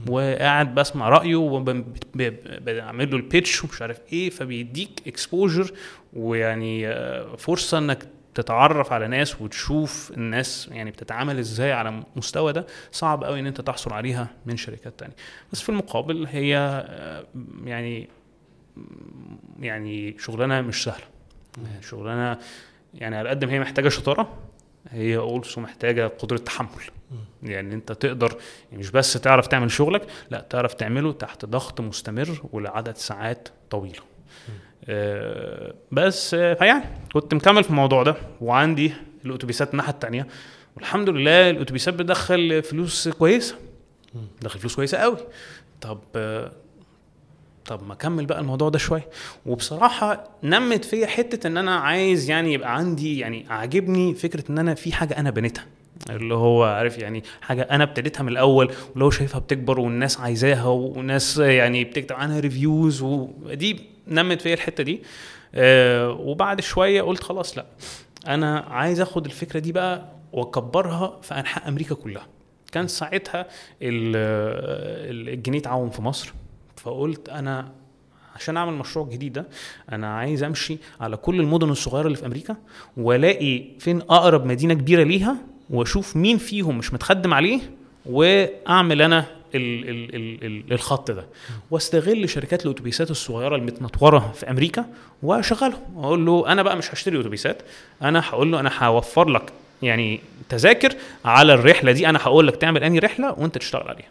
وقاعد بسمع رايه وبعمل له البيتش ومش عارف ايه. فبيديك اكسبوجر ويعني فرصه انك تتعرف على ناس وتشوف الناس يعني بتتعامل ازاي على مستوى ده، صعب قوي ان انت تحصل عليها من شركات تانية. بس في المقابل هي يعني شغلنا مش سهلة. شغلنا يعني على قد ما هي محتاجة شطارة، هي also محتاجة قدرة تحمل. يعني انت تقدر مش بس تعرف تعمل شغلك، لا تعرف تعمله تحت ضغط مستمر ولعدد ساعات طويلة. بس فيعني كنت مكمل في الموضوع ده، وعندي الاتوبيسات الناحية التانية، والحمد لله الاتوبيسات بتدخل فلوس كويسة، دخل فلوس كويسة قوي. طب ما كمل بقى الموضوع ده شوية. وبصراحة نمت فيها حتة ان انا عايز يعني يبقى عندي، يعني عاجبني فكرة ان انا في حاجة انا بنيتها، اللي هو عارف يعني حاجة أنا ابتديتها من الأول واللي هو شايفها بتكبر والناس عايزاها وناس يعني بتكتب عنها ريفيوز، ودي نمت فيها الحتة دي. وبعد شوية قلت خلاص، لا أنا عايز أخد الفكرة دي بقى وأكبرها في أنحاء أمريكا كلها. كان ساعتها الجنيه تعاون في مصر، فقلت أنا عشان اعمل مشروع جديد ده انا عايز امشي على كل المدن الصغيره اللي في امريكا والاقي فين اقرب مدينه كبيره ليها واشوف مين فيهم مش متخدم عليه، واعمل انا الخط ده، واستغل شركات الاتوبيسات الصغيره المتنطوره في امريكا واشغلهم. اقول له انا بقى مش هشتري اتوبيسات، انا هقول له انا هوفر لك يعني تذاكر على الرحله دي، انا هقول لك تعمل اني رحله وانت تشتغل عليها.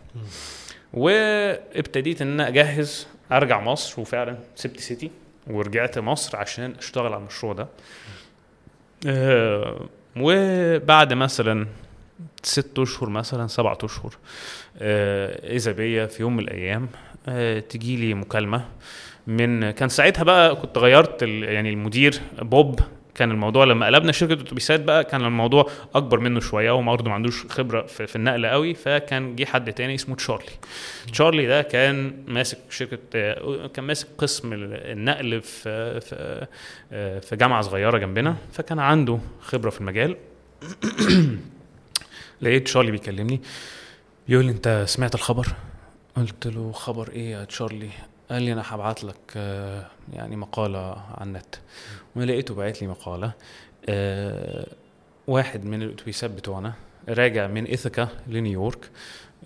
وابتديت ان اجهز ارجع مصر، وفعلا سبت سيتي ورجعت مصر عشان اشتغل على المشروع ده. وبعد مثلا 6 أشهر مثلا 7 أشهر اذا بيا في يوم من الايام تجيلي مكالمه من، كان ساعتها بقى كنت غيرت يعني المدير بوب. كان الموضوع لما قلبنا شركه اتوبيسات بقى كان الموضوع اكبر منه شويه، وما برضه ما عندوش خبره في النقل قوي، فكان جه حد تاني اسمه تشارلي ده كان ماسك شركه، كان ماسك قسم النقل في جامعه صغيره جنبنا، فكان عنده خبره في المجال. لقيت تشارلي بيكلمني بيقول لي انت سمعت الخبر؟ قلت له خبر ايه يا تشارلي؟ قال لي انا هبعت لك يعني مقاله على النت. ولقيته بعت لي مقاله، واحد من الاتوبيسات بتوعنا راجع من إثاكا لنيويورك،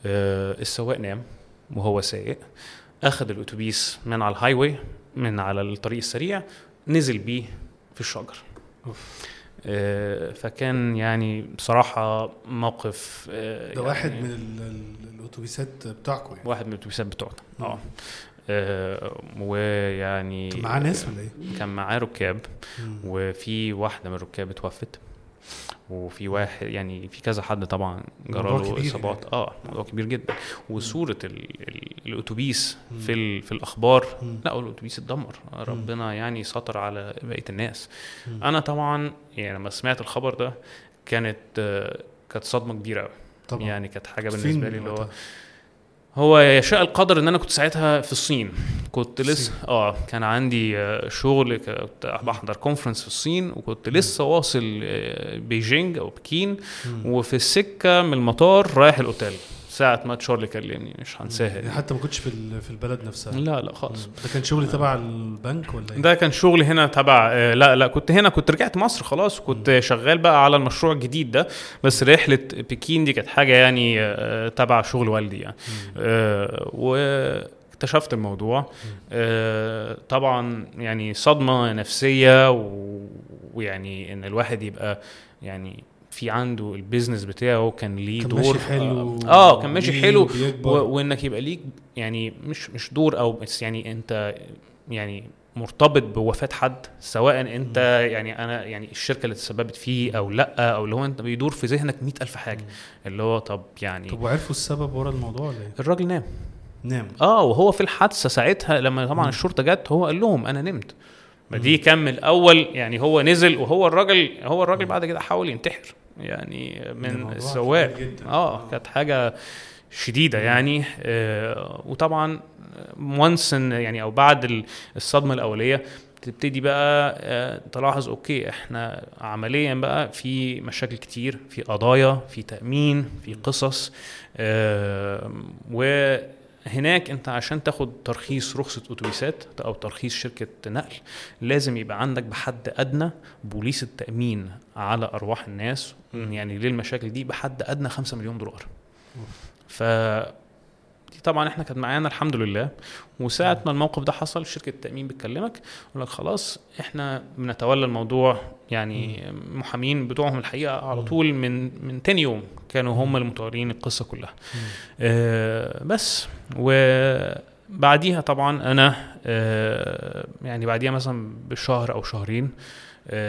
السواق نام وهو سايق، اخذ الاتوبيس من على الهاي واي، من على الطريق السريع، نزل بيه في الشجر. فكان يعني بصراحه موقف ده واحد يعني من الاتوبيسات بتاعكم يعني. واحد من الاتوبيسات بتوعنا ويعني كان معاه ناس ولا ايه؟ كان معاه ركاب، وفي واحده من الركاب اتوفت، وفي واحد يعني في كذا حد طبعا جراله اصابات. موضوع كبير جدا. وصوره الاتوبيس في الاخبار، لا الاتوبيس اتدمر، ربنا يعني سطر على بقيه الناس. انا طبعا يعني لما سمعت الخبر ده كانت صدمه كبيره قوي طبعا. يعني كانت حاجه بالنسبه لي اللي هو يشاء القدر ان انا كنت ساعتها في الصين، كنت لسه كان عندي شغل، كنت بحضر كونفرنس في الصين، وكنت لسه واصل بيجينج او بكين، وفي السكه من المطار رايح الاوتيل ساعة ما تشارلي كلمني مش هنساها. حتى ما كنتش في البلد نفسها؟ لا لا خالص. ده كان شغلي تبع البنك ولا إيه؟ ده كان شغلي هنا تبع لا لا كنت هنا، كنت رجعت مصر خلاص، كنت شغال بقى على المشروع الجديد ده، بس رحلة بكين دي كانت حاجة يعني تبع شغل والدي يعني. واكتشفت الموضوع طبعا يعني صدمة نفسية، ويعني إن الواحد يبقى يعني في عنده البيزنس بتاعه كان ليه دور، كان ماشي حلو كان ماشي حلو، وانك يبقى ليك يعني مش دور او بس يعني انت يعني مرتبط بوفاة حد، سواء انت يعني انا يعني الشركة اللي تسببت فيه او لا، او اللي هو انت بيدور في ذهنك 100,000 حاجة اللي هو طب يعني. طب وعرفوا السبب ورا الموضوع ليه؟ الراجل نام وهو في الحادثة ساعتها، لما طبعا الشرطة جت هو قال لهم انا نمت. دي كمل اول يعني هو نزل، وهو الراجل بعد كده حاول ينتحر يعني من السواق. كانت حاجة شديدة يعني. وطبعا وانسن يعني او بعد الصدمة الاولية تبتدي بقى تلاحظ اوكي احنا عمليا بقى في مشاكل كتير، في قضايا، في تأمين، في قصص. وهناك انت عشان تاخد ترخيص رخصة اتوبيسات او ترخيص شركة نقل لازم يبقى عندك بحد ادنى بوليس التأمين على ارواح الناس يعني للمشاكل دي بحد ادنى $5 مليون. ف طبعا احنا كانت معانا الحمد لله. وساعه ما الموقف ده حصل شركه التامين بتكلمك يقول لك خلاص احنا بنتولى الموضوع يعني محامين بتوعهم الحقيقه على طول من تاني يوم كانوا هم المطورين القصه كلها. بس وبعديها طبعا انا يعني بعديها مثلا بشهر او شهرين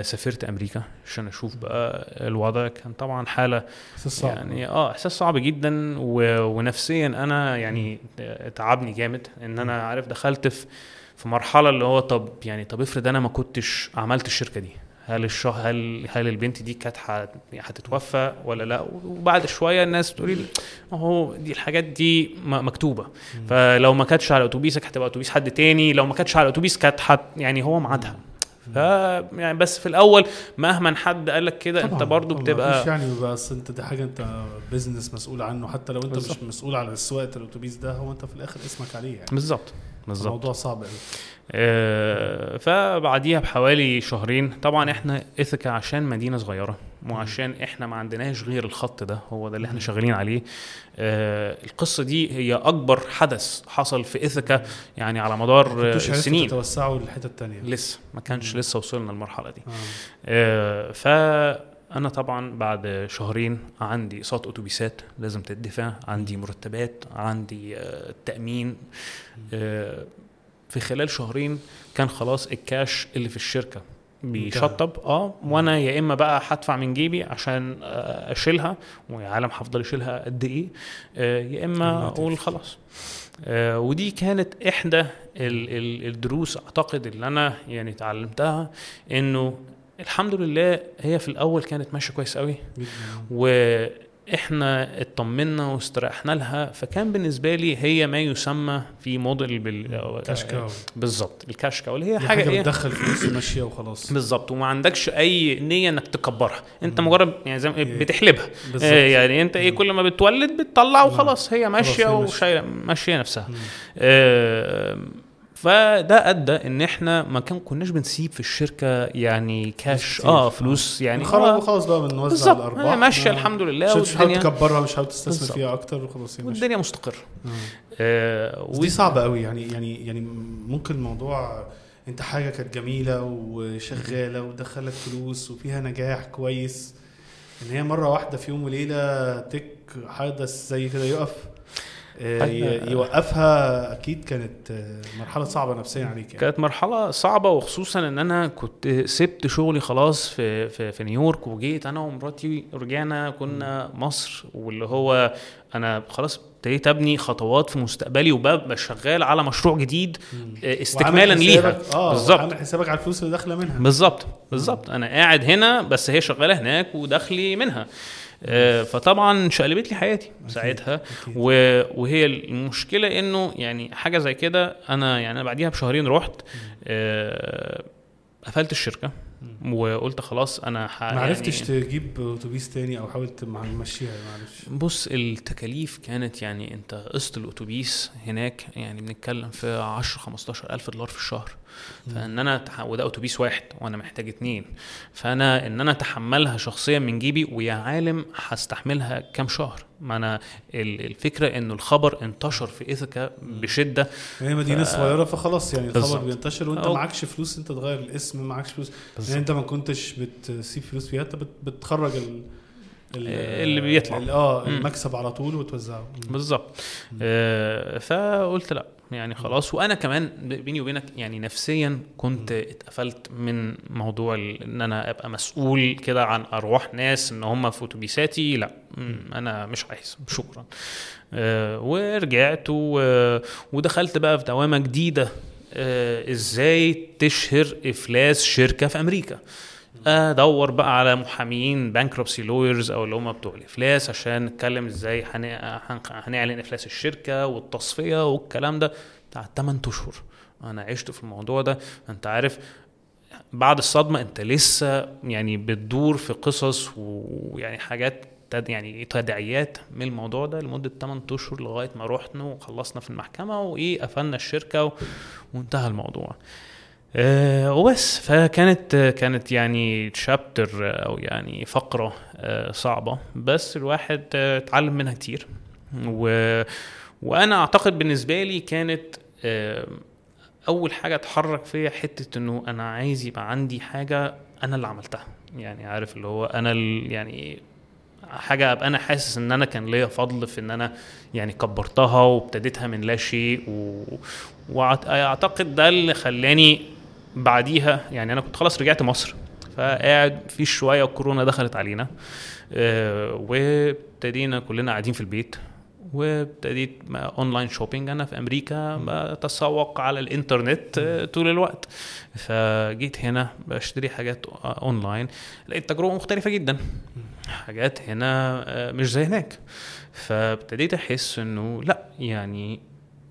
سافرت امريكا عشان اشوف بقى الوضع. كان طبعا حاله يعني احساس صعب جدا، ونفسيا انا يعني تعبني جامد ان انا عارف دخلت في مرحله اللي هو طب افرض انا ما كنتش عملت الشركه دي، هل البنت دي كانت هتتوفى ولا لا؟ وبعد شويه الناس بتقولي اهو دي الحاجات دي مكتوبه، فلو ما كانتش على اتوبيسك هتبقى اتوبيس حد تاني، لو ما كانتش على اتوبيس كانت يعني هو معادها. يعني بس في الاول مهما حد قال لك كده انت برضو بتبقى مش يعني، بس انت دي حاجه انت بيزنس مسؤول عنه، حتى لو انت مش مسؤول على السواقه الاتوبيس ده، هو انت في الاخر اسمك عليه يعني. بالظبط الموضوع صعب قوي. فبعديها بحوالي شهرين طبعا احنا إثاكا عشان مدينه صغيره وعشان احنا ما عندناش غير الخط ده، هو ده اللي احنا شغالين عليه. القصه دي هي اكبر حدث حصل في إثاكا يعني على مدار السنين. توسعوا الحته الثانيه لسه ما كانش لسه وصلنا للمرحله دي. فانا طبعا بعد شهرين عندي اقساط اتوبيسات لازم تدفع، عندي مرتبات، عندي التامين. في خلال شهرين كان خلاص الكاش اللي في الشركه بيشطب وانا يا اما بقى هدفع من جيبي عشان اشيلها وعالم هفضل اشيلها قد ايه، يا اما اقول خلاص. ودي كانت احدى الدروس اعتقد اللي انا يعني اتعلمتها، انه الحمد لله هي في الاول كانت ماشيه كويس قوي احنا اطمننا واستريحنا لها. فكان بالنسبه لي هي ما يسمى في موديل بالكاشكاو بالظبط، الكاشكاو اللي هي حاجه بتدخل فلوس ماشيه وخلاص بالظبط، وما عندكش اي نيه انك تكبرها، انت مجرد يعني زي بتحلبها يعني انت كل ما بتولد بتطلع وخلاص هي ماشيه وماشيه نفسها. فده ادى ان احنا ما كناش بنسيب في الشركه يعني كاش فلوس يعني خلاص بقى بنوزع الارباح ماشيه الحمد لله، والدنيا مش هتكبرها، مش هتستثمر فيها اكتر وخلاص، والدنيا مستقر. ودي صعبه قوي يعني ممكن الموضوع انت حاجه كانت جميله وشغاله ودخلت فلوس وفيها نجاح كويس، ان هي مره واحده في يوم وليله تك حدث زي كده يقف يوقفها. اكيد كانت مرحله صعبه نفسيا عليك يعني. كانت مرحله صعبه، وخصوصا ان انا كنت سبت شغلي خلاص في نيويورك، وجيت انا ومراتي رجعنا كنا مصر، واللي هو انا خلاص ابتديت ابني خطوات في مستقبلي وببقى شغال على مشروع جديد استكمالا ليها. بالظبط، عامل حسابك على الفلوس اللي داخله منها. بالظبط انا قاعد هنا بس هي شغاله هناك ودخلي منها. فطبعا شقلبت لي حياتي ساعتها. وهي المشكله انه يعني حاجه زي كده انا يعني بعديها بشهرين رحت قفلت الشركه وقلت خلاص انا معرفتش تجيب اتوبيس تاني او حاولت مشيها معلش. بص التكاليف كانت يعني انت قسط الاتوبيس هناك يعني بنتكلم في 10-15 ألف دولار في الشهر. فان انا وده اتوبيس واحد وانا محتاج 2، فانا ان انا اتحملها شخصيا من جيبي ويا عالم هستحملها كام شهر. ما انا الفكره انه الخبر انتشر في إيثاكا بشده، هي مدينه صغيره فخلاص يعني الخبر بينتشر وانت معكش فلوس، انت تغير الاسم معكش فلوس يعني انت ما كنتش بتسيب فلوس فيها، انت بتخرج اللي بيطلع المكسب على طول وتوزعه بالظبط. فقلت لا يعني خلاص. وانا كمان بيني وبينك يعني نفسيا كنت اتقفلت من موضوع ان انا ابقى مسؤول كده عن ارواح ناس ان هم في اتوبيساتي، لا انا مش عايز، شكرا. ورجعت ودخلت بقى في دوامة جديدة، ازاي تشهر افلاس شركة في امريكا. ادور بقى على محامين بانكروبسي لويرز او اللي هم بتوع الافلاس عشان نتكلم ازاي هنعلن افلاس الشركه والتصفيه والكلام ده. بتاع 8 اشهر انا عشت في الموضوع ده. انت عارف بعد الصدمه انت لسه يعني بتدور في قصص ويعني حاجات يعني تداعيات من الموضوع ده لمده 8 اشهر لغايه ما رحنا وخلصنا في المحكمه وايه قفلنا الشركه وانتهى الموضوع. وبس. فكانت يعني تشابتر او يعني فقرة صعبة، بس الواحد اتعلم منها كتير. وانا اعتقد بالنسبة لي كانت اول حاجة اتحرك فيها حتة انه انا عايز يبقى عندي حاجة انا اللي عملتها، يعني عارف اللي هو انا يعني حاجة أبقى أنا حاسس إن أنا كان ليا فضل في إن أنا يعني كبرتها وابتديتها من لا شيء. وأعتقد ده اللي خلاني بعديها يعني أنا كنت خلاص رجعت مصر، فقاعد في شوية وكورونا دخلت علينا وابتدينا كلنا قاعدين في البيت، وابتديت اونلاين شوبينج. انا في امريكا بتسوق على الانترنت طول الوقت، فجيت هنا بشتري حاجات اونلاين، لقيت تجربه مختلفه جدا، حاجات هنا مش زي هناك. فابتديت احس انه لا يعني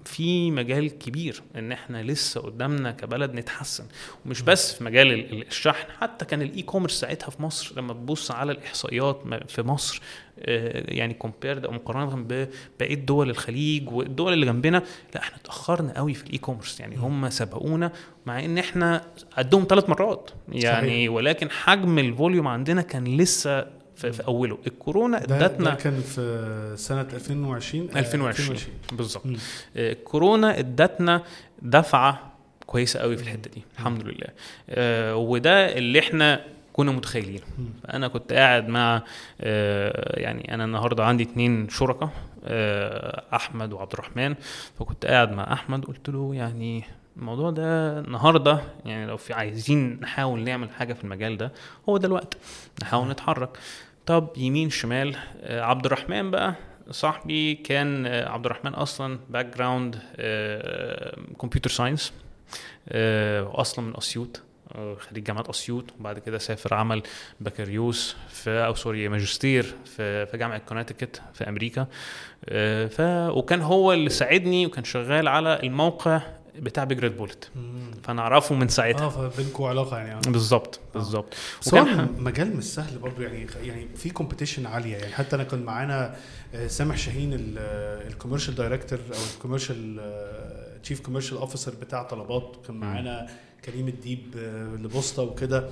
في مجال كبير ان احنا لسه قدامنا كبلد نتحسن، ومش بس في مجال الشحن، حتى كان الاي كوميرس ساعتها في مصر لما تبص على الاحصائيات في مصر يعني كومبيرد او مقارنه بباقي دول الخليج والدول اللي جنبنا، لا احنا اتاخرنا قوي في الاي كوميرس، يعني هم سبقونا مع ان احنا قدهم 3 مرات يعني صحيح. ولكن حجم الفوليوم عندنا كان لسه في اوله. الكورونا ادتنا، كان في سنه 2020 بالظبط. الكورونا ادتنا دفعه كويسه قوي في الحته دي الحمد لله. وده اللي احنا كنا متخيلين. انا كنت قاعد مع يعني انا النهارده عندي 2 شركاء، احمد وعبد الرحمن. فكنت قاعد مع احمد قلت له يعني الموضوع ده النهاردة يعني لو في عايزين نحاول نعمل حاجة في المجال ده هو ده الوقت، نحاول نتحرك. طب يمين شمال. عبد الرحمن بقى صاحبي، كان عبد الرحمن أصلا باك جراوند كمبيوتر ساينس، أصلا من أسيوط، خريج جامعة أسيوط، وبعد كده سافر عمل بكالوريوس ماجستير في جامعة كوناتيكت في أمريكا. وكان هو اللي ساعدني، وكان شغال على الموقع بتاع بيج ريد بولت، فانا اعرفه من ساعتها. فبينكم علاقه يعني بالظبط. وكان مجال مش سهل برضه، يعني في كومبيتيشن عاليه. يعني حتى انا كان معانا سامح شاهين الكوميرشال دايركتور او الكوميرشال تشيف كوميرشال اوفيسر بتاع طلبات، كان معانا كريم الديب لبوسطه وكده.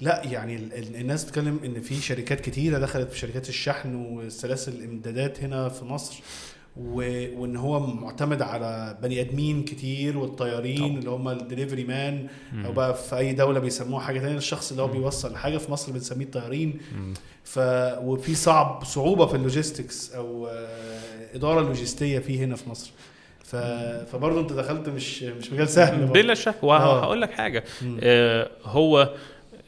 لا يعني الناس بتتكلم ان في شركات كتيره دخلت في شركات الشحن والسلاسل الامدادات هنا في مصر، وان هو معتمد على بني ادمين كتير والطيارين اللي هم الدليفري مان، او بقى في اي دوله بيسموه حاجه تانية الشخص اللي هو بيوصل حاجه، في مصر بنسميه الطيارين. وفي صعوبه في اللوجيستكس او اداره لوجستيه فيه هنا في مصر. فبرضه انت دخلت مش مجال سهل بلا شك. وهقول لك حاجه، هو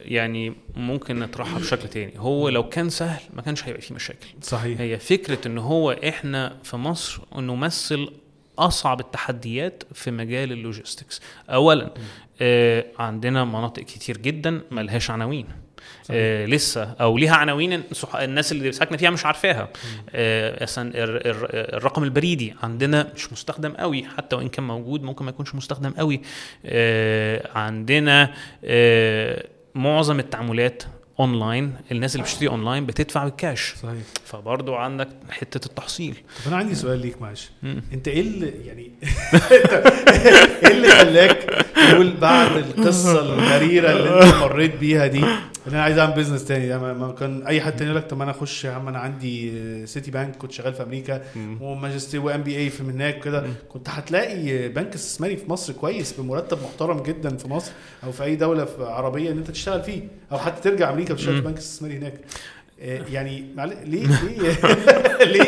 يعني ممكن نطرحها بشكل تاني، هو لو كان سهل ما كانش هيبقى فيه مشاكل. صحيح. هي فكرة ان هو احنا في مصر نمثل اصعب التحديات في مجال اللوجيستكس. اولا عندنا مناطق كتير جدا ملهاش عناوين لسه، او ليها عناوين الناس اللي ساكنه فيها مش عارفاها. اصلا الرقم البريدي عندنا مش مستخدم قوي، حتى وان كان موجود ممكن ما يكونش مستخدم قوي. عندنا معظم التعاملات اونلاين الناس اللي بتشتري اونلاين بتدفع بالكاش. صحيح. فبرضو عندك حته التحصيل. طب انا عندي سؤال ليك معلش. انت ايه اللي يعني ايه اللي خلاك تقول بعد القصه الغريره اللي انت مريت بيها دي انا عايز اعمل بيزنس تاني؟ ما كان اي حد تاني يقول لك طب انا اخش يا عم انا عندي سيتي بانك كنت شغال في امريكا وماجستير وام بي اي في هناك كده كنت هتلاقي بنك استثماري في مصر كويس بمرتب محترم جدا في مصر او في اي دوله في عربيه ان انت تشتغل فيه او حتى ترجع امريكا وتشتغل في بنك استثماري هناك. يعني ليه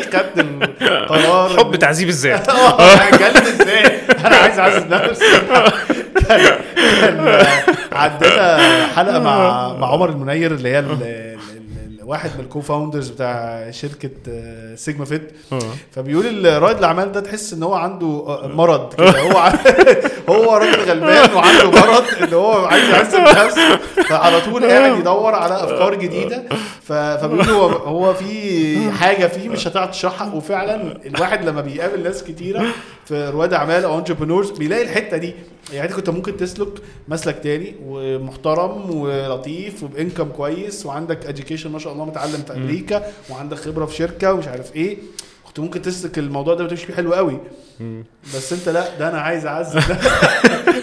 خدت القرار حب تعذيب الذات؟ جلد الذات انا عايز اعذب نفسي. عندنا حلقه مع عمر المنير اللي هي واحد من الكو فاوندرز بتاع شركه سيجما فيت. فبيقول رائد الاعمال ده تحس ان هو عنده مرض كده, هو راجل غلبان وعنده مرض ان هو عايز يحسن نفسه فعلى طول قاعد يدور على افكار جديده. فبيقول هو في حاجه فيه مش هتعرف تشرحها, وفعلا الواحد لما بيقابل ناس كتيره في رواد اعمال او انتربرينورز بيلاقي الحته دي. يعني كنت ممكن تسلك مسلك تاني ومحترم ولطيف وبانكم كويس وعندك اديوكيشن ما شاء الله متعلم في امريكا وعندك خبره في شركه ومش عارف ايه, كنت ممكن تسلك الموضوع ده وتمشي فيه حلو قوي. بس انت لا, ده انا عايز اعزز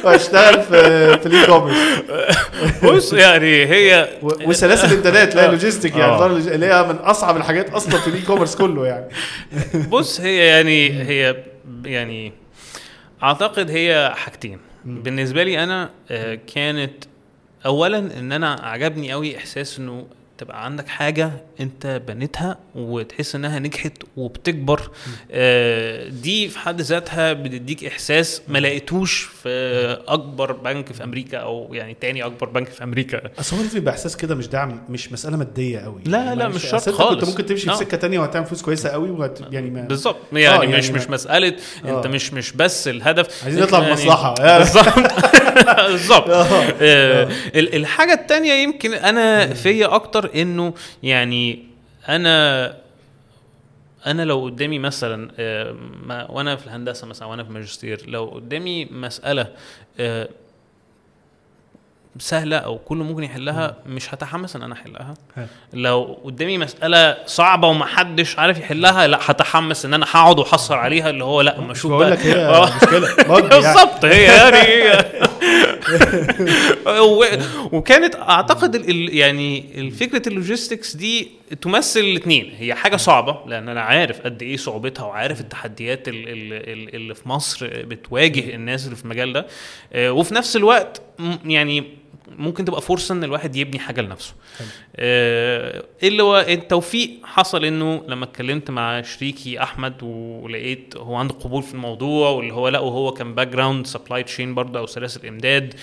واشتغل في الاي كوميرس. بص يعني هي وسلاسل الامدادات لا لوجيستيك يعني اللي هي من اصعب الحاجات اصلا في الاي كوميرس كله يعني. بص هي يعني اعتقد هي حاجتين بالنسبه لي انا. كانت اولا ان انا عجبني قوي احساس انه تبقى عندك حاجه انت بنيتها وتحس انها نجحت وبتكبر. دي في حد ذاتها بتديك احساس ما لقيتوش في اكبر بنك في امريكا او يعني تاني اكبر بنك في امريكا. اصل هو بيبقى احساس كده مش دعم, مش مساله ماديه قوي. لا مش شرط خالص. انت ممكن تمشي في سكه تانية وهتعمل فلوس كويسه قوي يعني بالظبط يعني مش مساله انت مش بس الهدف عايزين نطلع بمصلحه بالظبط. الحاجه التانية يمكن انا فيا اكتر انه يعني انا لو قدامي مثلا وانا في الهندسه مثلا وانا في ماجستير لو قدامي مساله سهله او كله ممكن يحلها مش هتحمس ان انا احلها. لو قدامي مساله صعبه ومحدش عارف يحلها لا هتحمس ان انا هقعد وحصر عليها اللي هو لا مش بقول لك هي مشكله بالظبط. هي يعني وكانت اعتقد يعني الفكره اللوجيستكس دي تمثل الاثنين. هي حاجه صعبه لان انا عارف قد ايه صعوبتها وعارف التحديات اللي في مصر بتواجه الناس اللي في المجال ده, وفي نفس الوقت يعني ممكن تبقى فرصة ان الواحد يبني حاجة لنفسه. اللي هو التوفيق حصل انه لما اتكلمت مع شريكي احمد ولقيت هو عنده قبول في الموضوع واللي هو لقى وهو كان باك جراوند سبلاي تشين برضه او سلاسل امداد.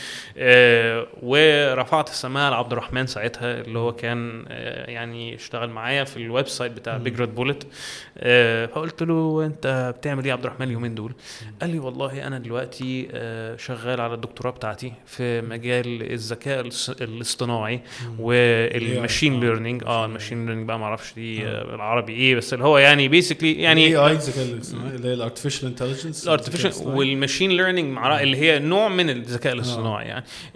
ورفعت السماعة لعبد الرحمن ساعتها اللي هو كان يعني اشتغل معايا في الويب سايت بتاع بيج ريد بولت. فقلت له انت بتعمل ايه عبد الرحمن اليومين دول؟ قال لي والله انا دلوقتي شغال على الدكتوراه بتاعتي في مجال الذكاء الاصطناعي والماشين ليرنينج. الماشين ليرنينج بقى ما اعرفش دي العربي ايه, بس اللي هو يعني بيسيكلي يعني اي الذكاء الاصطناعي اللي هي الارتفيشال انتليجنس والماشين ليرنينج مع اللي هي نوع من الذكاء الاصطناعي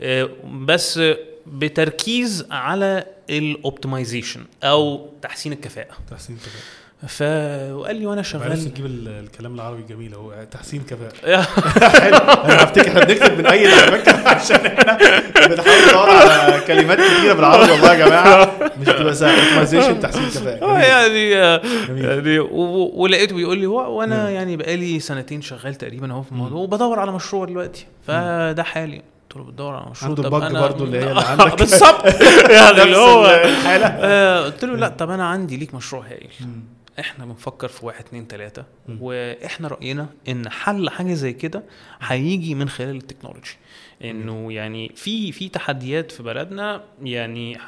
يعني بس بتركيز على الاوبتمايزيشن او تحسين الكفاءه. فقال لي وانا شغال عايز نجيب الكلام العربي الجميل هو تحسين كفاءه. انا هفتكر احنا بنكتب من اي مكان عشان احنا بنحاول ندور على كلمات كتيره بالعربي. والله يا جماعه مش بس اوبتمايزيشن تحسين كفاءه يعني. ولقيته بيقول لي وانا يعني بقالي سنتين شغال تقريبا اهو في الموضوع وبدور على مشروع دلوقتي. فده حالي بدور على مشروع. طب انا برضو اللي هي عندك بالظبط يعني اللي هو قلت له لا طب انا عندي ليك مشروع هائل, احنا بنفكر في 1 2 3 واحنا رأينا ان حل حاجة زي كده هيجي من خلال التكنولوجي. انه يعني في تحديات في بلدنا يعني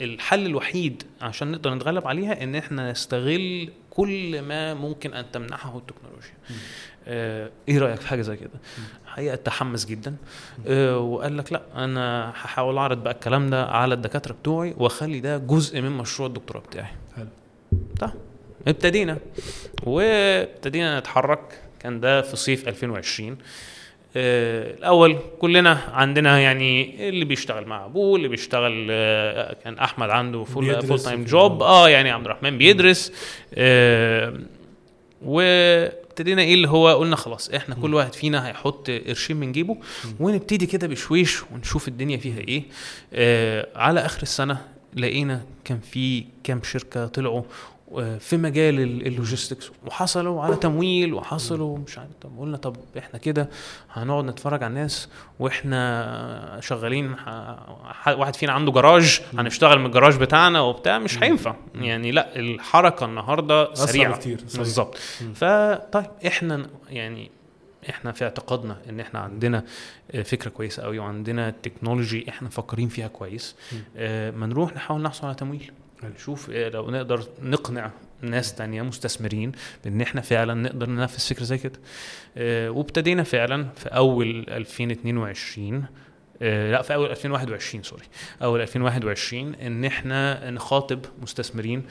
الحل الوحيد عشان نقدر نتغلب عليها ان احنا نستغل كل ما ممكن ان تمنحه التكنولوجيا. ايه رأيك في حاجة زي كده؟ حقيقة تحمس جدا. وقال لك لا انا هحاول اعرض بقى الكلام ده على الدكاترة بتوعي واخلي ده جزء من مشروع الدكتوراه بتاعي. حلو. طيب ابتدينا نتحرك. كان ده في صيف 2020. الأول كلنا عندنا يعني اللي بيشتغل مع أبوه, اللي بيشتغل كان أحمد عنده فول تايم جوب, يعني عبد الرحمن بيدرس, وابتدينا إيه اللي هو قلنا خلاص إحنا كل واحد فينا هيحط قرشين من جيبه ونبتدي كده بشويش ونشوف الدنيا فيها إيه. على آخر السنة لقينا كان في كام شركة طلعوا في مجال اللوجيستكس وحصلوا على تمويل وحصلوا مش عارف. طب قلنا طب احنا كده هنقعد نتفرج على الناس واحنا شغالين, واحد فينا عنده جراج هنشتغل من الجراج بتاعنا وبتاع, مش هينفع يعني. لا الحركة النهاردة سريعة بالظبط. فطيب احنا يعني احنا في اعتقادنا ان احنا عندنا فكرة كويسة قوي وعندنا التكنولوجي احنا فكرين فيها كويس, ما نروح نحاول نحصل على تمويل, نشوف لو نقدر نقنع ناس تانية مستثمرين بان احنا فعلا نقدر ننفذ فكرة زي كده. وابتدينا فعلا في اول 2022 لا في اول 2021 سوري اول 2021 ان احنا نخاطب مستثمرين,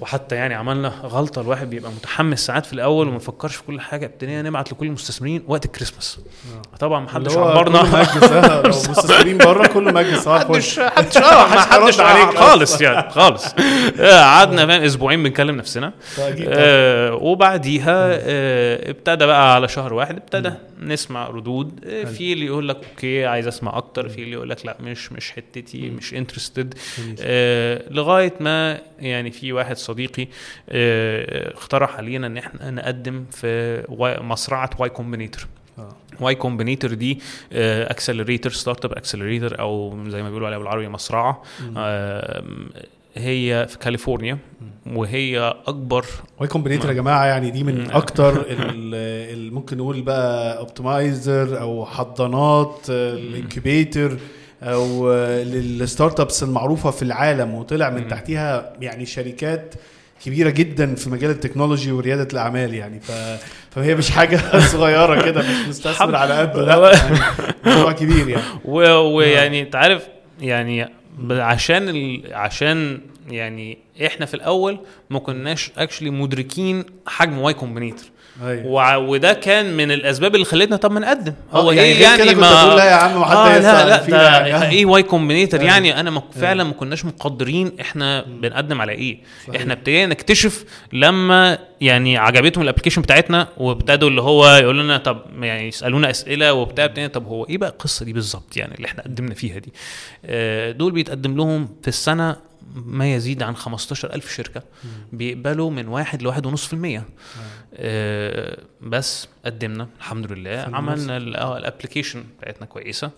وحتى يعني عملنا غلطة, الواحد بيبقى متحمس ساعات في الاول وما فكرش في كل حاجة. ابتدينا نبعت لكل المستثمرين وقت الكريسماس, طبعا ما حدش عبرنا لو مستثمرين بره كله مجلس ما حدش عليك خالص يعني خالص. قعدنا بقى اسبوعين بنكلم نفسنا, وبعديها ابتدى بقى على شهر واحد ابتدى نسمع ردود, في اللي يقول لك اوكي عايز اسمع اكتر, في اللي يقول لك لا مش حتتي مش انترستد, لغايه ما يعني في واحد صديقي اقترح علينا ان احنا نقدم في مصرعه واي كومبينيتور. واي كومبينيتور دي اكسلريتور, ستارت اب اكسلريتور, او زي ما بيقولوا عليها بالعربي مصرعه. هي في كاليفورنيا, وهي اكبر واي كومبينيتور يا جماعه, يعني دي من اكتر ممكن نقول بقى اوبتمايزر او حضانات الانكيبيتور او للستارت ابس المعروفه في العالم, وطلع من تحتها يعني شركات كبيره جدا في مجال التكنولوجي ورياده الاعمال يعني. فهي مش حاجه صغيره كده, مش مستثمر على قد لا يعني موضوع كبير يعني. ويعني تعرف يعني عشان يعني احنا في الاول ما كناش اكشلي مدركين حجم واي كومبينيتور, وده كان من الاسباب اللي خلتنا طب ما نقدم. هو ايه يعني ما لا يا عم حد يسأل فيها يعني ايه واي كومبينيتور يعني انا فعلا ما كناش مقدرين احنا بنقدم على ايه. احنا ابتدينا نكتشف لما يعني عجبتهم الابلكيشن بتاعتنا, وابتدوا اللي هو يقولوا لنا طب يعني يسالونا اسئله وبتاع, طب هو ايه بقى القصه دي بالظبط يعني اللي احنا قدمنا فيها دي. دول بيتقدم لهم في السنه ما يزيد عن 15,000 شركة, بيقبلوا من 1 ل 1.5%. بس قدمنا الحمد لله, عملنا الابليكيشن بتاعتنا كويسة,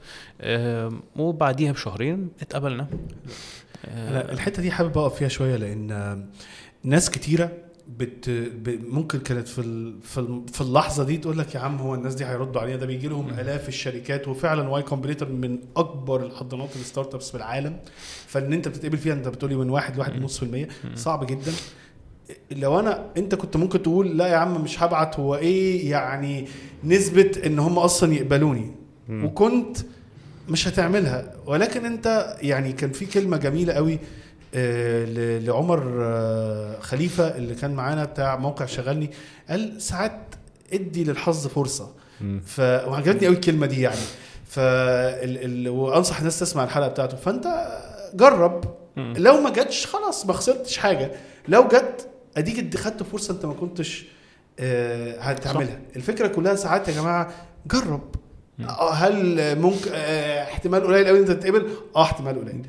وبعديها بشهرين اتقبلنا. الحتة دي حابب أقف فيها شوية, لأن ناس كتيرة ممكن كانت في اللحظه دي تقول لك يا عم هو الناس دي هيردوا علينا, ده بيجي لهم الاف الشركات, وفعلا واي كومبينيتور من اكبر الحضانات الستارت ابس في العالم. فان انت بتتقبل فيها انت بتقولي من 1 ل 1.5% صعب جدا. لو انت كنت ممكن تقول لا يا عم مش هبعت, هو ايه يعني نسبه ان هم اصلا يقبلوني, وكنت مش هتعملها. ولكن انت يعني كان في كلمه جميله قوي لعمر خليفة اللي كان معانا بتاع موقع شغلني, قال ساعات ادي للحظ فرصة, وعجبتني قوي الكلمة دي يعني. وانصح الناس تسمع الحلقة بتاعته. فانت جرب, لو ما جاتش خلاص ما خسرتش حاجة, لو جت اديك ادي خدت فرصة انت ما كنتش هتعملها. الفكرة كلها ساعات يا جماعة جرب. هل ممكن احتمال قليل قوي انت تتقبل, احتمال قليل,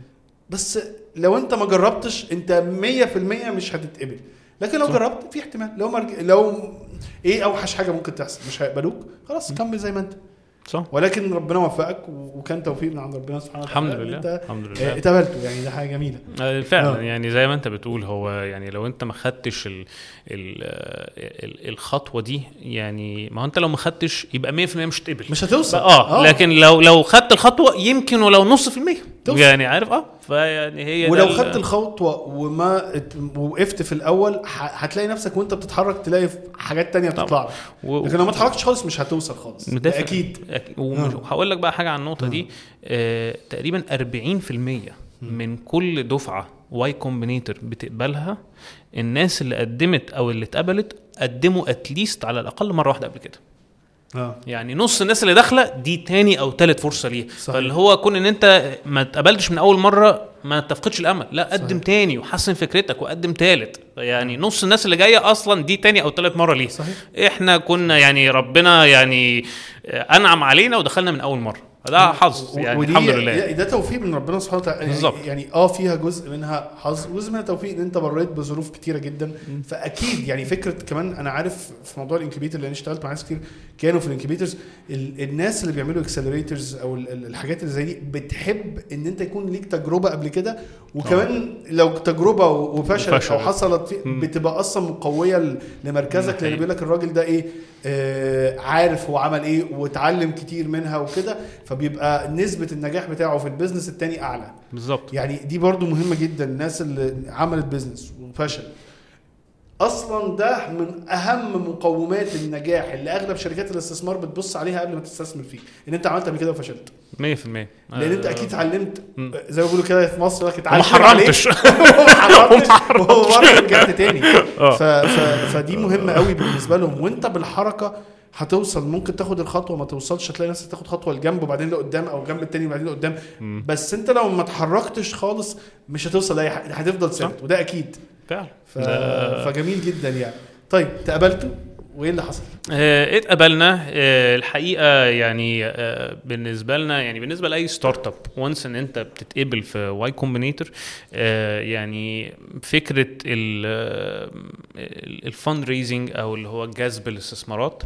بس لو انت ما جربتش انت 100% مش هتتقبل. لكن لو جربت في احتمال, لو ايه اوحش حاجه ممكن تحصل, مش هيقبلوك, خلاص كمل زي ما انت صح. ولكن ربنا وفقك وكان توفيق من عند ربنا سبحانه وتعالى, الحمد لله اتقبلته يعني, ده حاجه جميله فعلا يعني زي ما انت بتقول. هو يعني لو انت ما خدتش الخطوه دي, يعني ما انت لو ما خدتش يبقى 100% مش هتقبل, مش هتوصل. لكن لو خدت الخطوه يمكن ولو 0.5% يعني عارف. فيعني هي ولو خدت الخطوه وما وقفت في الاول هتلاقي نفسك وانت بتتحرك تلاقي حاجات تانية بتطلع, لكن لو ما اتحركتش خالص مش هتوصل خالص, ده اكيد. وهقول لك بقى حاجة عن النقطة دي. تقريبا 40% من كل دفعة واي كومبينيتور بتقبلها, الناس اللي قدمت او اللي اتقبلت قدموا اتليست على الاقل مرة واحدة قبل كده. يعني نص الناس اللي داخله دي تاني او تالت فرصه ليه. فاللي هو كون ان انت ما تقبلتش من اول مره ما تفقدش الامل, لا قدم صحيح. تاني وحسن فكرتك وقدم تالت. يعني نص الناس اللي جايه اصلا دي تاني او تالت مره ليه. صحيح. احنا كنا يعني ربنا يعني انعم علينا ودخلنا من اول مره, ده حظ يعني الحمد لله, ده توفيق من ربنا سبحانه وتعالى يعني. فيها جزء منها حظ وزمها توفيق, ان انت بريت بظروف كتيره جدا. فاكيد يعني فكره كمان انا عارف في موضوع الانكيبيتر اللي انا اشتغلت مع ناس كتير كانوا في الانكيبيترز, الناس اللي بيعملوا اكسلريترز او الحاجات اللي زي دي بتحب ان انت يكون ليك تجربه قبل كده, وكمان لو تجربه وفشلت او حصلت بتبقى اصلا مقويه لمركزك, لان بيقول لك الراجل ده ايه عارف هو عمل ايه وتعلم كتير منها وكده, فبيبقى نسبة النجاح بتاعه في البيزنس التاني أعلى. بالظبط. يعني دي برضو مهمة جدا, الناس اللي عملت بيزنس وفشل أصلا ده من أهم مقومات النجاح اللي أغلب شركات الاستثمار بتبص عليها قبل ما تستثمر فيه, إن أنت عملت قبل كده وفشلت 100%, لأن أنت أكيد اتعلمت زي ما بيقولوا كده في مصر لك اتعلمت ومحرمتش ومرة رجعت تاني. فدي مهمة قوي بالنسبة لهم, وأنت بالحركة هتوصل. ممكن تاخد الخطوه ما توصلش, هتلاقي نفسك تاخد خطوه لجنب وبعدين لقدام, او جنب التاني وبعدين لقدام, بس انت لو ما اتحركتش خالص مش هتوصل لاي حاجه, هتفضل ثابت, وده اكيد فعلا. فجميل جدا يعني. طيب تقابلتوا وايه اللي حصل؟ اتقابلنا الحقيقه يعني بالنسبه لنا يعني بالنسبه لاي ستارت اب وانس ان انت بتتقبل في واي كومبينيتور, يعني فكره الفند ريزنج او اللي هو جذب الاستثمارات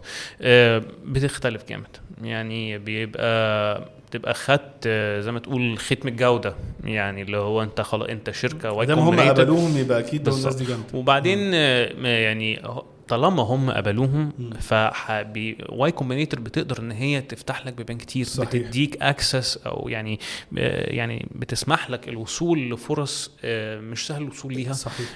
بتختلف جامد. يعني بتبقى خدت زي ما تقول ختم الجوده, يعني اللي هو انت خلاص انت شركه واي كومبينيتور هم قبلوهم يبقى اكيد الناس دي جامده, وبعدين يعني طالما هم قبلوهم فواي كومبينيتور بتقدر ان هي تفتح لك بيبان كتير. صحيح. بتديك اكسس او يعني بتسمح لك الوصول لفرص مش سهل الوصول ليها. صحيح.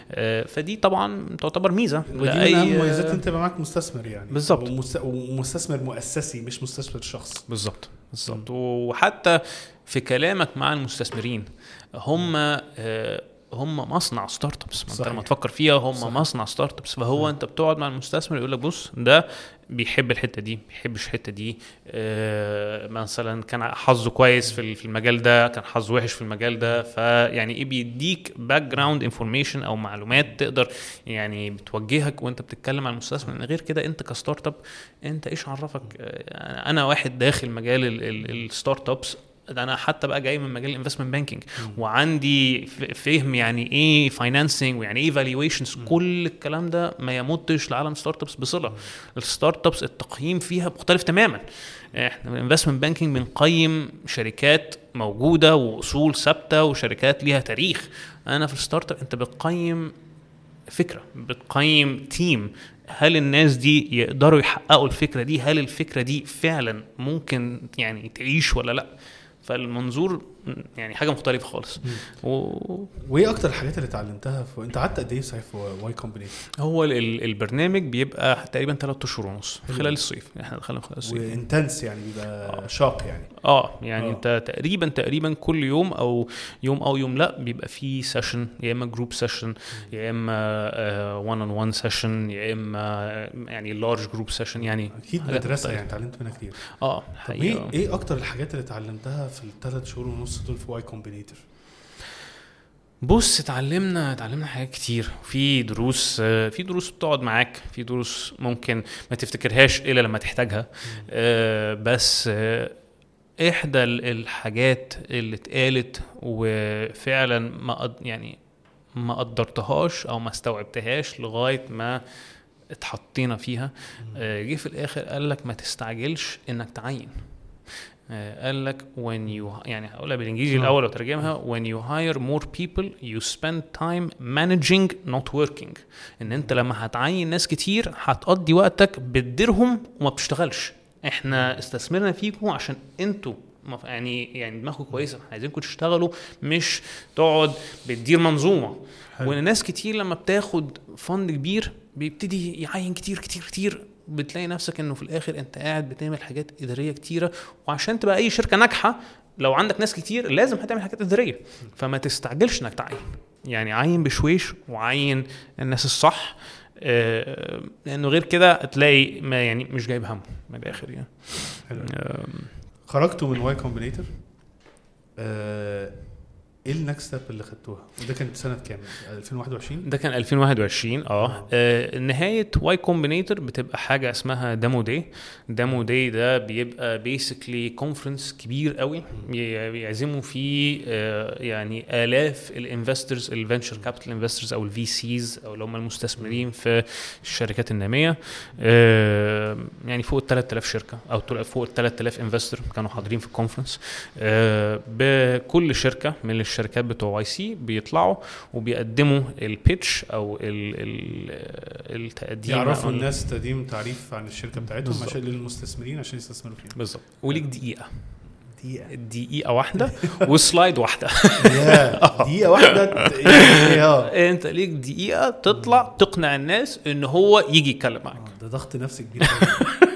فدي طبعا تعتبر ميزه, ودي من اهم مميزات انت معاك مستثمر يعني. بالظبط. ومستثمر مؤسسي مش مستثمر شخص. بالظبط بالظبط. وحتى في كلامك مع المستثمرين هم مصنع ستارت ابس, انت لما تفكر فيها هم صحيح. مصنع ستارت ابس. فهو انت بتقعد مع المستثمر يقول لك بص ده بيحب الحته دي, بيحبش الحته دي, مثلا كان حظه كويس في المجال ده, كان حظه وحش في المجال ده, فيعني ايه بيديك باك جراوند انفورميشن او معلومات تقدر يعني بتوجهك وانت بتتكلم مع المستثمر. من غير كده انت كستارت اب انت ايش عرفك انا واحد داخل مجال الستارت ابس, انا حتى بقى جاي من مجال الانفستمنت بانكينج وعندي فهم يعني ايه فاينانسنج ويعني ايه فالويشنز, كل الكلام ده ما يمدش لعالم ستارت ابس بصله. الستارت ابس التقييم فيها مختلف تماما, احنا بالانفستمنت بانكينج بنقيم شركات موجوده واصول ثابته وشركات ليها تاريخ, انا في الستارت اب انت بتقيم فكره, بتقيم تيم, هل الناس دي يقدروا يحققوا الفكره دي, هل الفكره دي فعلا ممكن يعني تعيش ولا لا. فالمنظور يعني حاجه مختلفه خالص. وايه اكتر الحاجات اللي اتعلمتها انت قعدت قد ايه صحيح في واي كومبينيتور؟ هو البرنامج بيبقى تقريبا 3 شهور ونص خلال الصيف, احنا دخلنا خلال الصيف وانتنس يعني بيبقى شاق يعني يعني انت تقريبا كل يوم او يوم او يوم لا بيبقى فيه سيشن, يا اما جروب سيشن يا اما 1-on-1 سيشن يا اما يعني لارج جروب سيشن. يعني اكيد مدرسه يعني اتعلمت منها كتير. ايه اكتر الحاجات اللي اتعلمتها في ال3 شهور ونص دول في واي كومبينيتور؟ بص اتعلمنا حاجات كتير, في دروس بتقعد معاك, في دروس ممكن ما تفتكرهاش الا لما تحتاجها. بس احدى الحاجات اللي اتقالت وفعلا ما قدرتهاش او ما استوعبتهاش لغايه ما اتحطينا فيها, جه في الاخر قال لك ما تستعجلش انك تعين. قال لك when you يعني هقولها بالانجليزي الاول وترجمها when you hire more people you spend time managing not working. ان انت لما هتعين ناس كتير هتقضي وقتك بتديرهم وما بتشتغلش. احنا استثمرنا فيكم عشان انتوا يعني دماغكم كويسه, عايزينكم تشتغلوا مش تقعد بتدير منظومه. وان ناس كتير لما بتاخد فند كبير بيبتدي يعين كتير كتير كتير, بتلاقي نفسك انه في الاخر انت قاعد بتعمل حاجات اداريه كتيره. وعشان تبقى اي شركه ناجحه لو عندك ناس كتير لازم هتعمل حاجات اداريه, فما تستعجلش انك تعين. يعني عين بشويش وعين الناس الصح, لانه غير كده تلاقي ما يعني مش جايب همه من الاخر يعني. خرجتوا من واي كومبينيتور, ايه النكست ستيب اللي خدتوها؟ وده كانت سنه كام؟ 2021. ده كان 2021 نهايه واي كومبينيتور بتبقى حاجه اسمها ديمو داي. ديمو داي ده بيبقى بيسكلي كونفرنس كبير قوي بيعزموا فيه يعني الاف الانفسترز, الفنتشر كابيتال انفسترز او الفي سيز او اللي هم المستثمرين في الشركات الناميه, يعني فوق 3000 شركه او فوق 3000 انفستر كانوا حاضرين في الكونفرنس. بكل شركه من الشركات بتوع واي سي بيطلعوا وبيقدموا البيتش او التقديم, يعرفوا الناس تقديم تعريف عن الشركه بتاعتهم عشان للمستثمرين عشان يستثمروا فيها بالظبط. وليك دقيقه واحده وسلايد واحده, دقيقه واحده انت ليك دقيقه تطلع تقنع الناس ان هو يجي يتكلم معاك. ده ضغط نفسي كبير.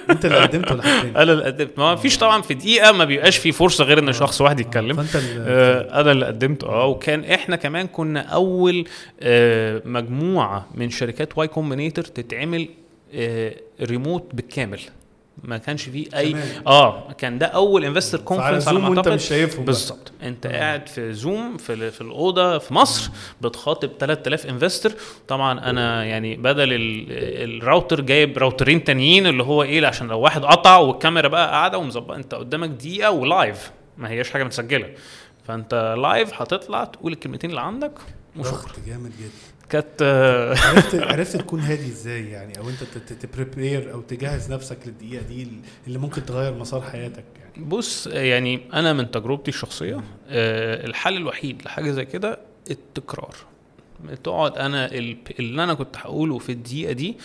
انت اللي قدمت ولا حد؟ انا اللي قدمت. ما فيش طبعا في دقيقه ما بيبقاش في فرصه غير ان شخص واحد يتكلم. انا اللي قدمت. وكان احنا كمان كنا اول مجموعه من شركات واي كومبينيتور تتعمل ريموت بالكامل, ما كانش فيه اي كان ده اول انفستر كونفرنس على ما اعتقد. انت مش شايفهم بالظبط, انت قاعد في زوم في الاوضه في مصر بتخاطب 3000 انفستر. طبعا انا يعني بدل الراوتر جايب راوترين تانيين اللي هو ايه عشان لو واحد قطع, والكاميرا بقى قاعده ومظبطه. انت قدامك دقيقه ولايف, ما هياش حاجه متسجله, فانت لايف هتطلع تقول الكلمتين اللي عندك وشكرا. جامد جدا. كانت عرفت تكون هادي ازاي يعني, او انت تبريبير او تجهز نفسك للدقيقه دي اللي ممكن تغير مسار حياتك يعني؟ بص يعني انا من تجربتي الشخصيه الحل الوحيد لحاجه زي كده التكرار. تقعد انا اللي انا كنت هقوله في الدقيقه دي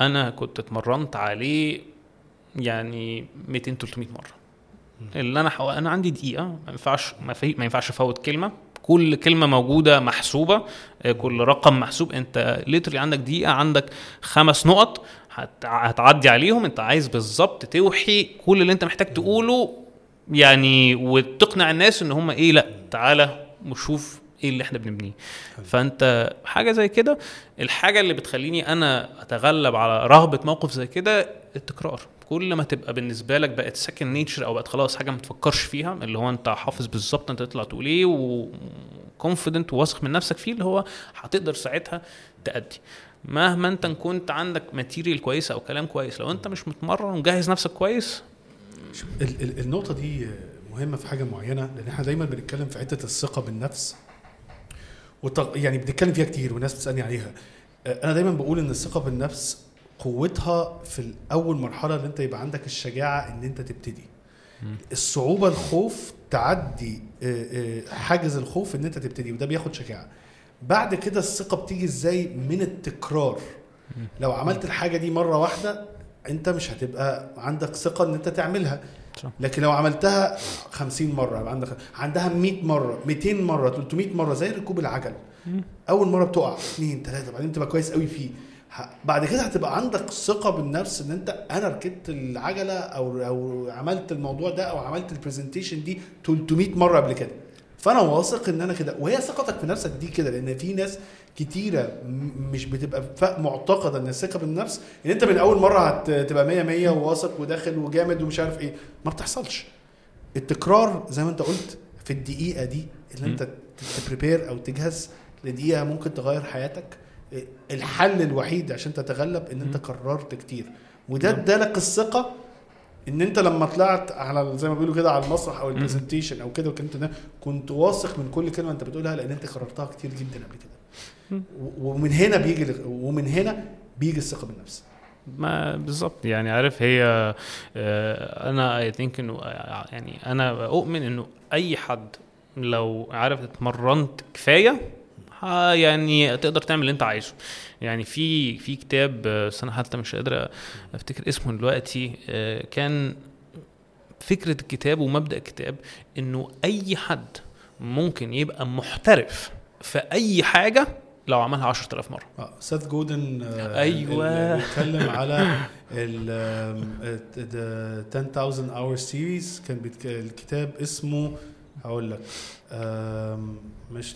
انا كنت اتمرنت عليه يعني 200 300 مره. اللي انا عندي دقيقه ما ينفعش افوت كلمه, كل كلمة موجودة محسوبة, كل رقم محسوب. انت ليترلي عندك دقيقة, عندك 5 نقط هتعدي عليهم. انت عايز بالظبط توحي كل اللي انت محتاج تقوله يعني, وتقنع الناس ان هم ايه, لا تعالى وشوف ايه اللي احنا بنبنيه. فانت حاجة زي كده الحاجة اللي بتخليني انا اتغلب على رهبة موقف زي كده التكرار. كل ما تبقى بالنسبه لك بقت سكند نيتشر او بقت خلاص حاجه ما تفكرش فيها, اللي هو انت حافظ بالظبط انت تطلع تقول ايه وكونفيدنت وواثق من نفسك فيه, اللي هو هتقدر ساعتها تأدي مهما انت كنت عندك ماتيريال كويسه او كلام كويس. لو انت مش متمرن ومجهز نفسك كويس. النقطه دي مهمه في حاجه معينه, لان احنا دايما بنتكلم في حته الثقه بالنفس يعني بنتكلم فيها كتير والناس بتسالني عليها. انا دايما بقول ان الثقه بالنفس قوتها في الأول مرحلة اللي انت يبقى عندك الشجاعة ان انت تبتدي. الصعوبة الخوف تعدي حاجز الخوف ان انت تبتدي, وده بياخد شجاعة. بعد كده الثقة بتيجي ازاي؟ من التكرار. لو عملت الحاجة دي مرة واحدة انت مش هتبقى عندك ثقة ان انت تعملها, لكن لو عملتها 50 مرة عندها 100 مرة 200 مرة 300 مرة, زي ركوب العجل. اول مرة بتقع 2 3 بعدين تبقى كويس قوي فيه, بعد كده هتبقى عندك ثقة بالنفس ان انت انا ركبت العجلة او عملت الموضوع ده او عملت البرزنتيشن دي 300 مرة قبل كده, فانا واثق ان انا كده. وهي ثقتك في نفسك دي كده, لان في ناس كتيرة مش بتبقى معتقدة ان الثقة بالنفس ان انت من اول مرة هتبقى 100 وواثق وداخل وجامد ومش عارف ايه. ما بتحصلش. التكرار زي ما انت قلت في الدقيقة دي اللي انت تبريبير او تجهز لدقيقة ممكن تغير حياتك. الحل الوحيد عشان تتغلب ان انت كررت كتير, وده ادالك الثقه ان انت لما طلعت على زي ما بيقولوا كده على المسرح او البرزنتيشن او كده كنت واثق من كل كلمه انت بتقولها, لان انت كررتها كتير جدا قبل كده. ومن هنا بيجي الثقه بالنفس. ما بالظبط يعني عارف هي انا اي ثينك انه يعني انا اؤمن انه اي حد لو عارف اتمرنت كفايه يعني تقدر تعمل اللي انت عايزه. يعني في كتاب سنة حتى مش قادر افتكر اسمه دلوقتي, كان فكرة الكتاب ومبدأ الكتاب انه اي حد ممكن يبقى محترف في اي حاجة لو عملها 10,000 مرة. سيث جودن أيوة بيتكلم على ال 10,000 hour series. كان الكتاب اسمه هقول لك مش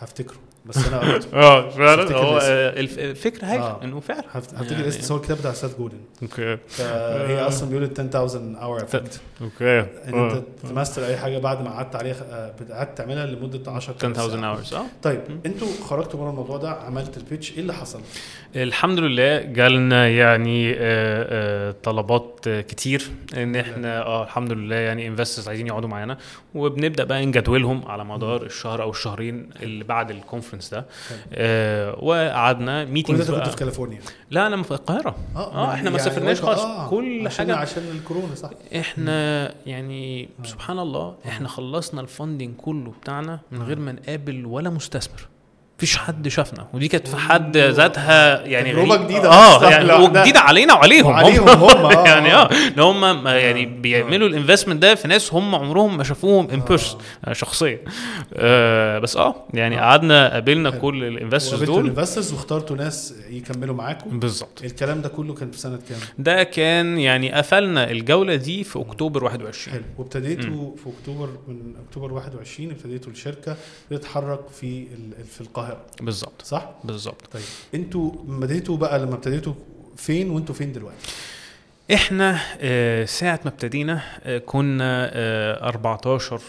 هفتكره بس انا قريته فعلا. هو الفكره هاي انه فعلا هفتكر اسم صور الكتاب بتاع سات جودن. اوكي هي اصلا بيقول 10000 اور افكت. اوكي انت تماستر اي حاجه بعد ما قعدت عليها قعدت تعملها لمده 10000 اور. طيب انتوا خرجتوا بره الموضوع ده، عملت البيتش، ايه اللي حصل؟ الحمد لله جالنا يعني طلبات كتير ان احنا الحمد لله يعني انفسترز عايزين يقعدوا معانا، وبنبدا بقى نجدولهم على مدار الشهر او الشهرين اللي بعد الكونفرنس ده. وقعدنا ميتينجز. كنت في كاليفورنيا؟ لا انا في القاهره. احنا ما سافرناش خالص. كل حاجه عشان الكورونا صح. احنا يعني سبحان الله احنا خلصنا الفاندنج كله بتاعنا من غير ما نقابل ولا مستثمر، فيش حد شافنا، ودي كانت في حد ذاتها يعني تجربة جديدة يعني وجديدة علينا وعليهم هم يعني ان هم يعني بيعملوا الانفستمنت ده في ناس هم عمرهم ما شافوهم ان بيرسون شخصيا. بس يعني قعدنا قابلنا كل الانفسترز دول واخترتوا ناس يكملوا معاكم بالظبط. الكلام ده كله كان في سنة كام؟ ده كان يعني قفلنا الجولة دي في اكتوبر 21. حلو. وابتديتوا في اكتوبر، من اكتوبر 21 ابتديتوا الشركة تتحرك في القاهرة بالظبط. صح بالظبط. طيب انتوا بديتوا بقى لما ابتديتوا فين وانتوا فين دلوقتي؟ احنا ساعه ما ابتدينا كنا 14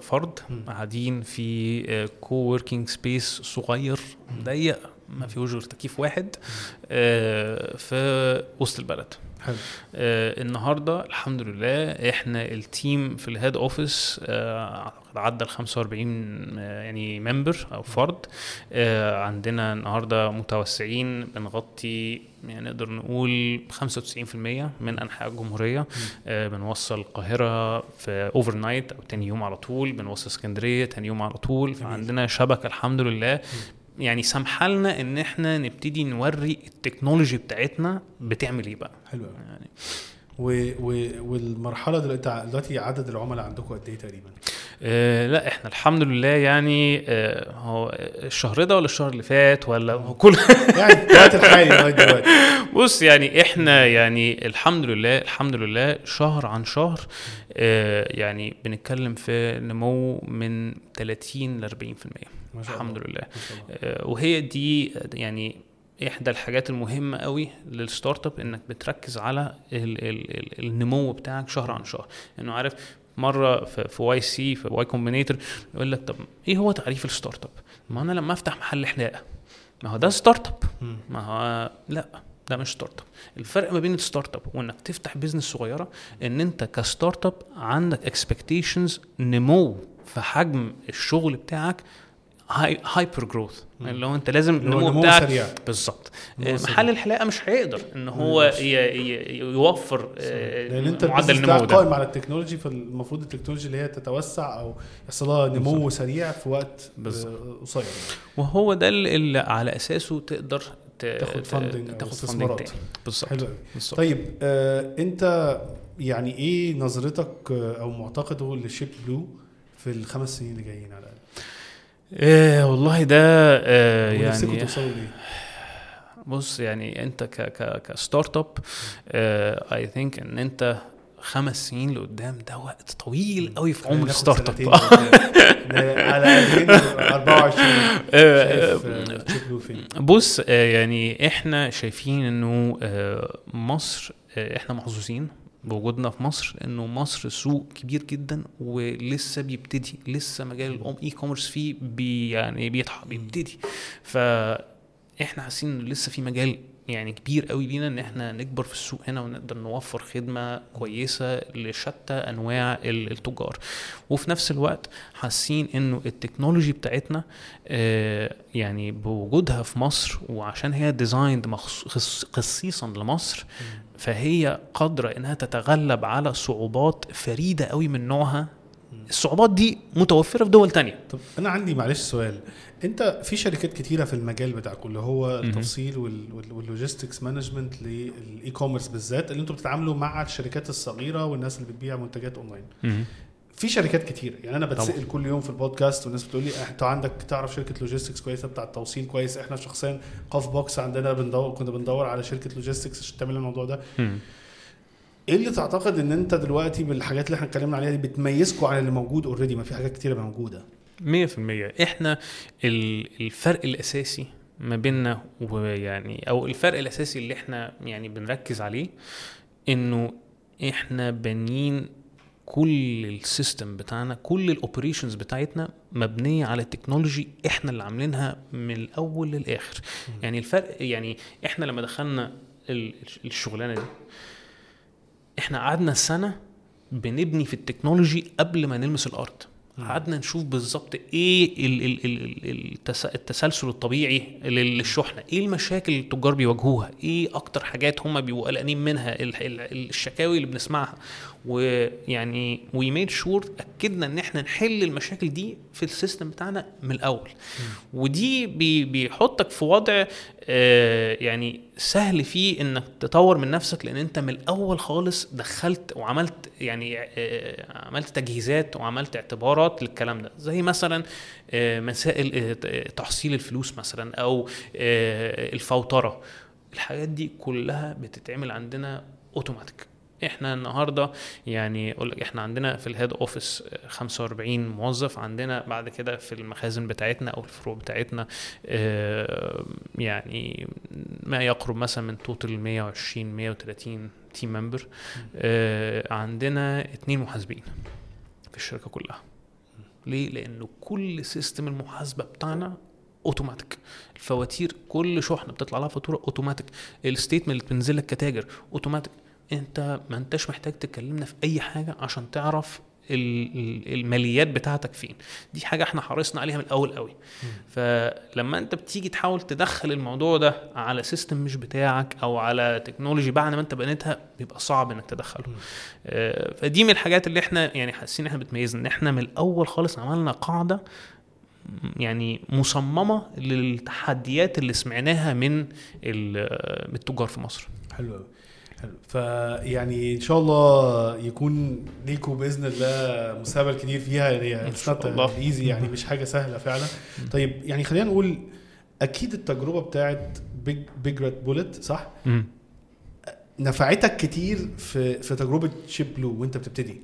فرد قاعدين في كووركينج سبيس صغير ضيق ما فيهوش غير تكييف واحد في وسط البلد. حلو. النهارده الحمد لله احنا التيم في الهيد اوفيس عدى 45 يعني ممبر او فرد. عندنا النهارده متوسعين بنغطي يعني نقدر نقول 95% من انحاء الجمهوريه. بنوصل القاهره في اوفر نايت او تاني يوم على طول، بنوصل اسكندريه تاني يوم على طول. فعندنا شبكه الحمد لله يعني سمحلنا ان احنا نبتدي نوري التكنولوجي بتاعتنا بتعمل ايه بقى. حلو يعني. والمرحله دلوقتي عدد العملاء عندكم قد ايه تقريبا؟ لا احنا الحمد لله يعني هو الشهر ده ولا الشهر اللي فات ولا كل يعني بتاعت الحالي دلوقتي. بص يعني احنا يعني الحمد لله شهر عن شهر يعني بنتكلم في نمو من 30 ل 40% الحمد لله. وهي دي يعني احدى الحاجات المهمه قوي للستارت اب، انك بتركز على النمو بتاعك شهر عن شهر. انه عارف مره في واي سي في واي كومبينيتور يقول لك طب ايه هو تعريف الستارت اب؟ ما انا لما افتح محل حلاقه ما هو ده ستارت اب. ما هو لا ده مش ستارت اب. الفرق ما بين الستارت اب وانك تفتح بيزنس صغيره ان انت كستارت اب عندك اكسبكتيشنز نمو في حجم الشغل بتاعك، هايبر جروث اللي هو انت لازم النمو بتاعك بالظبط. محل الحلاقه مش هيقدر ان هو يوفر معدل النمو ده قائم على التكنولوجي. فالمفروض التكنولوجي اللي هي تتوسع او يحصلها نمو بالزبط. سريع في وقت قصير، وهو ده اللي على اساسه تقدر تاخد فاندنج تاني بالظبط. طيب انت يعني ايه نظرتك او معتقده لشيب بلو في الخمس سنين اللي جايين على والله ده يعني بص يعني انت كستارت اب اي ثينك ان انت 5 سنين لقدام ده وقت طويل قوي في عمر الستارت اب. على 24 بص يعني احنا شايفين انه مصر احنا محظوظين بوجودنا في مصر، لانه مصر سوق كبير جدا ولسه بيبتدي، لسه مجال الام اي كوميرس فيه يعني بيبتدي. فاحنا حاسين انه لسه في مجال يعني كبير قوي لينا ان احنا نكبر في السوق هنا ونقدر نوفر خدمه كويسه لشتى انواع التجار. وفي نفس الوقت حاسين انه التكنولوجي بتاعتنا يعني بوجودها في مصر وعشان هي ديزايند خصيصا لمصر فهي قادره انها تتغلب على صعوبات فريده قوي من نوعها. الصعوبات دي متوفره في دول تانية. طب انا عندي معلش سؤال، انت في شركات كتيره في المجال بتاعك اللي هو التفصيل واللوجيستكس مانجمنت للاي كوميرس بالذات، اللي انتوا بتتعاملوا مع الشركات الصغيره والناس اللي بتبيع منتجات اونلاين. في شركات كتيره يعني انا بتسال كل يوم في البودكاست والناس بتقول لي انت عندك تعرف شركه لوجيستكس كويسه بتاع التوصيل كويس. احنا شخصيا قف بوكس عندنا كنا بندور على شركه لوجيستكس عشان تعمل الموضوع ده. ايه اللي تعتقد ان انت دلوقتي بالحاجات اللي احنا اتكلمنا عليها دي بتميزكوا عن اللي موجود اوريدي؟ ما في حاجات كتيره موجوده. 100%. احنا الفرق الاساسي ما بيننا ويعني او الفرق الاساسي اللي احنا يعني بنركز عليه انه احنا بنين كل السيستم بتاعنا, كل الاوبريشنز بتاعتنا مبنيه على التكنولوجي احنا اللي عاملينها من الاول للاخر. يعني الفرق يعني احنا لما دخلنا الشغلانه دي احنا قعدنا سنه بنبني في التكنولوجي قبل ما نلمس الارض. قعدنا نشوف بالظبط ايه التسلسل الطبيعي للشحنه, ايه المشاكل اللي التجار بيواجهوها, ايه اكتر حاجات هم بيبقوا قلقانين منها, الشكاوي اللي بنسمعها, ويعني وي ميد شور اكدنا ان احنا نحل المشاكل دي في السيستم بتاعنا من الاول. ودي بيحطك في وضع يعني سهل فيه انك تطور من نفسك, لان انت من الاول خالص دخلت وعملت يعني عملت تجهيزات وعملت اعتبارات للكلام ده, زي مثلا مسائل تحصيل الفلوس مثلا او الفوترة. الحاجات دي كلها بتتعمل عندنا اوتوماتيك. احنا النهاردة يعني احنا عندنا في الهيد اوفيس 45 موظف, عندنا بعد كده في المخازن بتاعتنا او الفروع بتاعتنا يعني ما يقرب مثلا من توتال 120-130 تيم ممبر. عندنا 2 محاسبين في الشركة كلها. ليه؟ لانه كل سيستم المحاسبة بتاعنا اوتوماتيك. الفواتير كل شحنة بتطلع لها فاتورة اوتوماتيك, الستيتمنت اللي بتنزل لك كتاجر اوتوماتيك. انت ما انتش محتاج تكلمنا في اي حاجة عشان تعرف الماليات بتاعتك فين. دي حاجة احنا حرصنا عليها من الاول قوي. فلما انت بتيجي تحاول تدخل الموضوع ده على سيستم مش بتاعك او على تكنولوجي بعد ما انت بنيتها, بيبقى صعب انك تدخله. فدي من الحاجات اللي احنا يعني حاسين احنا بتميزنا, ان احنا من الاول خالص عملنا قاعدة يعني مصممة للتحديات اللي سمعناها من التجار في مصر. حلو. فيعني ان شاء الله يكون ليكوا باذن الله مستقبل كبير فيها, يعني هتستطيع ايزي, يعني مش حاجه سهله فعلا. طيب يعني خلينا نقول اكيد التجربه بتاعت بيج ريد بولت صح نفعتك كتير في تجربه شيبلو وانت بتبتدي.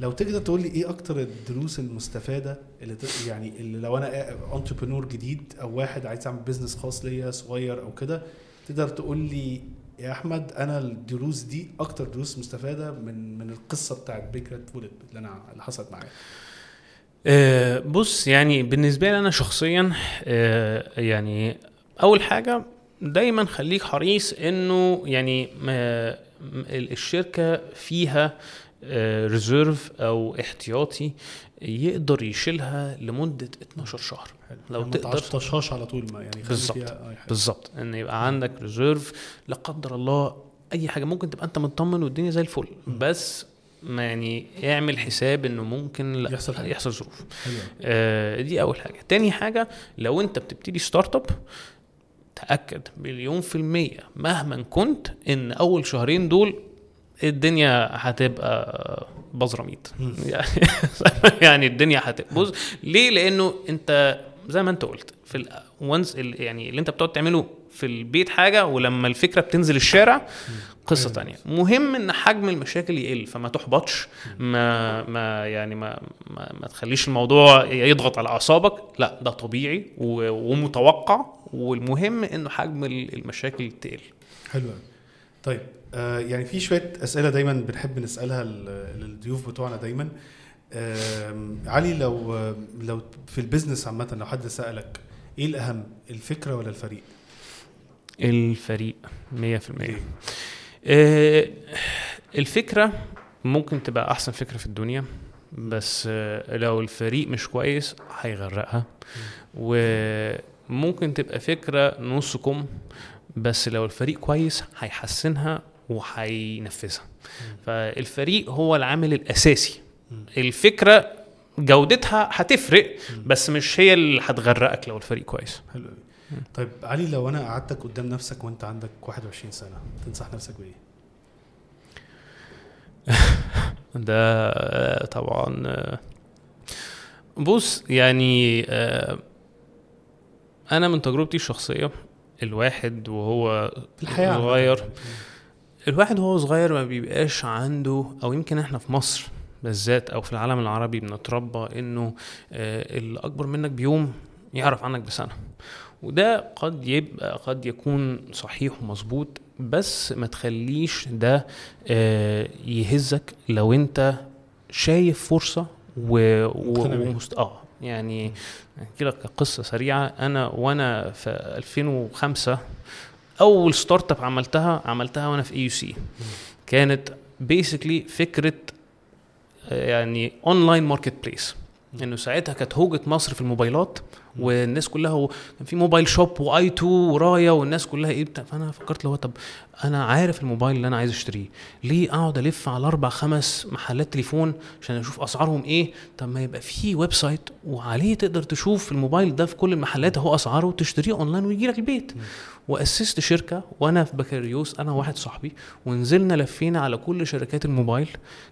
لو تقدر تقول لي ايه اكتر الدروس المستفاده اللي يعني اللي لو انا انتربرنور جديد او واحد عايز اعمل بيزنس خاص ليا صغير او كده, تقدر تقول لي يا احمد انا الدروس دي اكتر دروس مستفاده من القصه بتاعه بيج ريد بولت اللي انا اللي حصلت معايا؟ بص يعني بالنسبه لي انا شخصيا يعني اول حاجه دايما خليك حريص انه يعني الشركه فيها ريزيرف او احتياطي يقدر يشيلها لمده 12 شهر. لو يعني تقدر تشاش على طول ما يعني بالظبط ان يبقى عندك ريزيرف لا قدر الله اي حاجه ممكن تبقى انت مطمن والدنيا زي الفل, بس ما يعني اعمل حساب انه ممكن لا يحصل ظروف. دي اول حاجه. تاني حاجه لو انت بتبتدي ستارت اب, تاكد 100% مهما كنت ان اول شهرين دول الدنيا هتبقى بزرميت. يعني الدنيا هتبوظ. ليه؟ لانه انت زي ما انت قلت في وانس يعني اللي انت بتقعد تعمله في البيت حاجه, ولما الفكره بتنزل الشارع قصه تانية. مهم ان حجم المشاكل يقل, فما تحبطش, ما يعني ما تخليش الموضوع يضغط على اعصابك. لا ده طبيعي ومتوقع, والمهم انه حجم المشاكل تقل. حلو. طيب يعني في شوية أسئلة دايما بنحب نسألها للضيوف بتوعنا دايما. علي لو في البيزنس عامة لو حد سألك إيه الأهم, الفكرة ولا الفريق؟ الفريق 100%. الفكرة ممكن تبقى أحسن فكرة في الدنيا, بس لو الفريق مش كويس هيغرقها. وممكن تبقى فكرة نصكم, بس لو الفريق كويس هيحسنها وهينفذها. فالفريق هو العامل الأساسي. الفكرة جودتها هتفرق, بس مش هي اللي هتغرقك لو الفريق كويس. حلو. طيب علي لو أنا قعدتك قدام نفسك وأنت عندك 21 سنة, تنصح نفسك بإيه؟ ده طبعا بص يعني أنا من تجربتي الشخصية, الواحد وهو صغير ما بيبقاش عنده, او يمكن احنا في مصر بالذات او في العالم العربي بنتربى انه اللي اكبر منك بيوم يعرف عنك بسنة، وده قد يكون صحيح ومظبوط، بس ما تخليش ده يهزك لو انت شايف فرصة يعني احكي لك قصة سريعة. وانا في 2005 اول ستارت اب عملتها وانا في AUC، كانت بيسكلي فكرة يعني اونلاين ماركت بليس، انه ساعتها كانت هوجة مصر في الموبايلات والناس كلها كان في موبايل شوب واي تو ورايا والناس كلها ايه بتاع. فانا فكرت له طب انا عارف الموبايل اللي انا عايز اشتريه، ليه اقعد الف على 4-5 محلات تليفون عشان اشوف اسعارهم ايه؟ طب ما يبقى في ويب سايت وعليه تقدر تشوف الموبايل ده في كل المحلات هو اسعاره وتشتريه اونلاين ويجي لك البيت. واسست شركه وانا في بكالوريوس انا واحد صاحبي، ونزلنا لفينا على كل شركات الموبايل،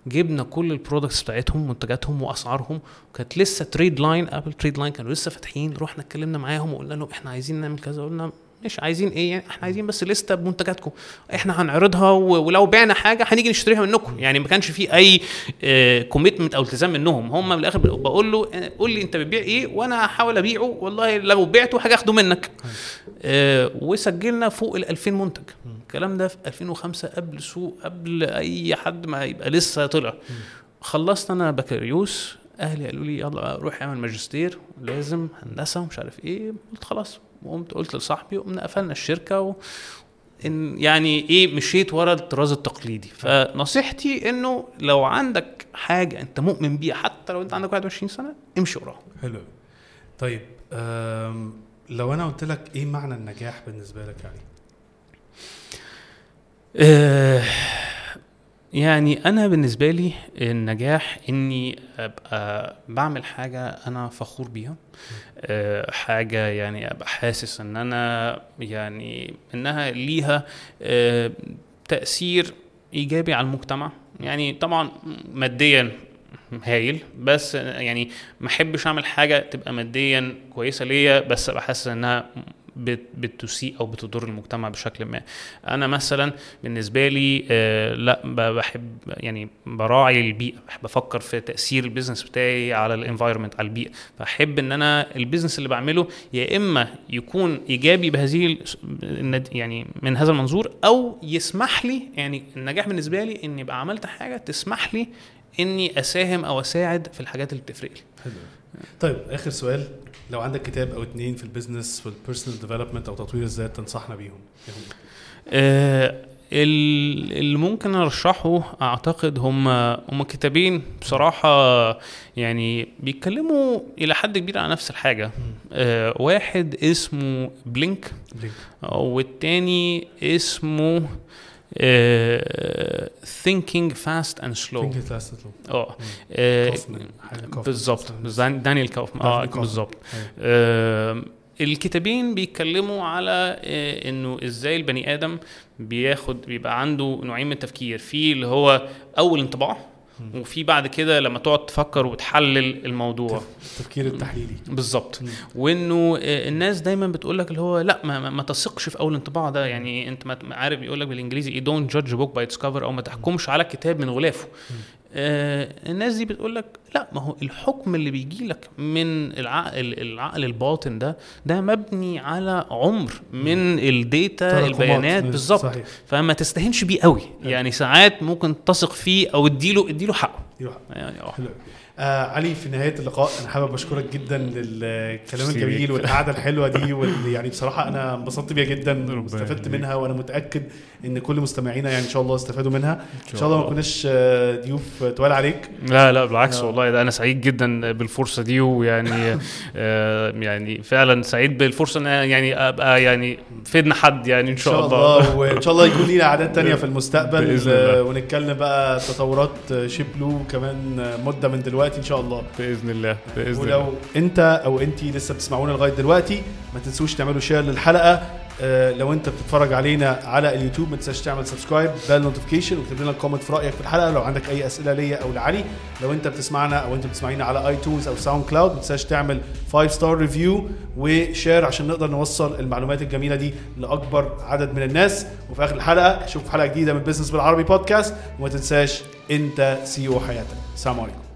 جبنا كل البرودكتس بتاعتهم منتجاتهم واسعارهم، وكانت لسه تريد لاين ابل تريد لاين كانوا لسه فاتحين. رحنا اتكلمنا معاهم وقلنا لهم احنا عايزين نعمل كذا، قلنا مش عايزين ايه يعني، احنا عايزين بس لسته بمنتجاتكم احنا هنعرضها ولو بعنا حاجه هنيجي نشتريها منكم. يعني ما كانش فيه اي كوميتمنت او التزام منهم، هم من الاخر بقول له قول لي انت بتبيع ايه وانا هحاول ابيعه، والله لو بعته حاجه اخده منك. وسجلنا فوق ال2000 منتج، الكلام ده في 2005 قبل سوق قبل اي حد ما يبقى لسه طلع. خلصت انا بكالوريوس، اهلي قالوا لي يلا روح اعمل ماجستير لازم هندسه ومش عارف ايه، قلت خلاص. وقمت قلت لصاحبي وقمنا قفلنا الشركه يعني ايه مشيت ورا الطراز التقليدي. فنصيحتي انه لو عندك حاجه انت مؤمن بيها حتى لو انت عندك 21 سنه امشي وراها. حلو. طيب لو انا قلت لك ايه معنى النجاح بالنسبه لك يعني؟ يعني انا بالنسبه لي النجاح اني ابقى بعمل حاجه انا فخور بيها، حاجه يعني ابقى حاسس ان انا يعني انها ليها تاثير ايجابي على المجتمع. يعني طبعا ماديا هايل، بس يعني ما احبش اعمل حاجه تبقى ماديا كويسه ليا بس ابقى حاسس انها بتسيء او بتضر المجتمع بشكل ما. انا مثلا بالنسبه لي لا بحب يعني براعي البيئه، بفكر في تاثير البيزنس بتاعي على الانفايرمنت على البيئه، فاحب ان انا البيزنس اللي بعمله يا اما يكون ايجابي بهذه يعني من هذا المنظور، او يسمح لي يعني النجاح بالنسبه لي ان يبقى عملت حاجه تسمح لي اني اساهم او اساعد في الحاجات اللي بتفرق لي. حلو. طيب اخر سؤال، لو عندك كتاب او 2 في البيزنس والبيرسونال ديفلوبمنت او تطوير الذات تنصحنا بيهم؟ اللي ممكن ارشحه اعتقد هم كتابين بصراحه، يعني بيتكلموا الى حد كبير على نفس الحاجه. واحد اسمه بلينك والتاني اسمه Thinking Fast and Slow. بالضبط، دانيال كوفمان. بالضبط. الكتابين بيتكلموا على انه ازاي البني ادم بيبقى عنده نوعين من التفكير، في اللي هو اول انطباع، وفي بعد كده لما تقعد تفكر وتحلل الموضوع التفكير التحليلي. بالظبط. وانه الناس دايما بتقولك اللي هو لا ما تثقش في اول انطباع ده، يعني انت ما عارف يقولك بالانجليزي don't judge a book by its cover، او ما تحكمش على كتاب من غلافه. الناس دي بتقولك لا، ما هو الحكم اللي بيجيلك من العقل الباطن ده مبني على عمر من الديتا البيانات. بالظبط. فما تستهينش بيه قوي، يعني ساعات ممكن تثق فيه او اديله حقه. يعني علي، في نهاية اللقاء أنا حابب أشكرك جدا للكلام الجميل والقعدة الحلوة دي، يعني بصراحة أنا انبسطت بيها جدا واستفدت منها، وأنا متأكد إن كل مستمعينا يعني إن شاء الله استفادوا منها. إن شاء الله ما كناش ضيوف تقال عليك. لا بالعكس والله، ده أنا سعيد جدا بالفرصة دي، ويعني يعني فعلا سعيد بالفرصة إن يعني أبقى يعني فدنا حد يعني إن شاء الله وإن شاء الله يكون لنا عادات تانية في المستقبل، ونتكلم بقى تطورات شيبلو كمان مدة من دلوقتي ان شاء الله باذن الله. ولو انت او انتي لسه بتسمعونا لغايه دلوقتي، ما تنسوش تعملوا شير للحلقه. لو انت بتتفرج علينا على اليوتيوب ما تنساش تعمل سبسكرايب بال نوتيفيكيشن، وتكتب لنا كومنت في رايك في الحلقه لو عندك اي اسئله ليا او لعلي. لو انت بتسمعنا او انت بتسمعينا على ايتونز او ساوند كلاود، ما تنساش تعمل 5-star ريفيو وشير عشان نقدر نوصل المعلومات الجميله دي لاكبر عدد من الناس. وفي اخر الحلقه اشوفكم حلقه جديده من بيزنس بالعربي بودكاست، وما تنساش انت CEO حياتك. السلام عليكم.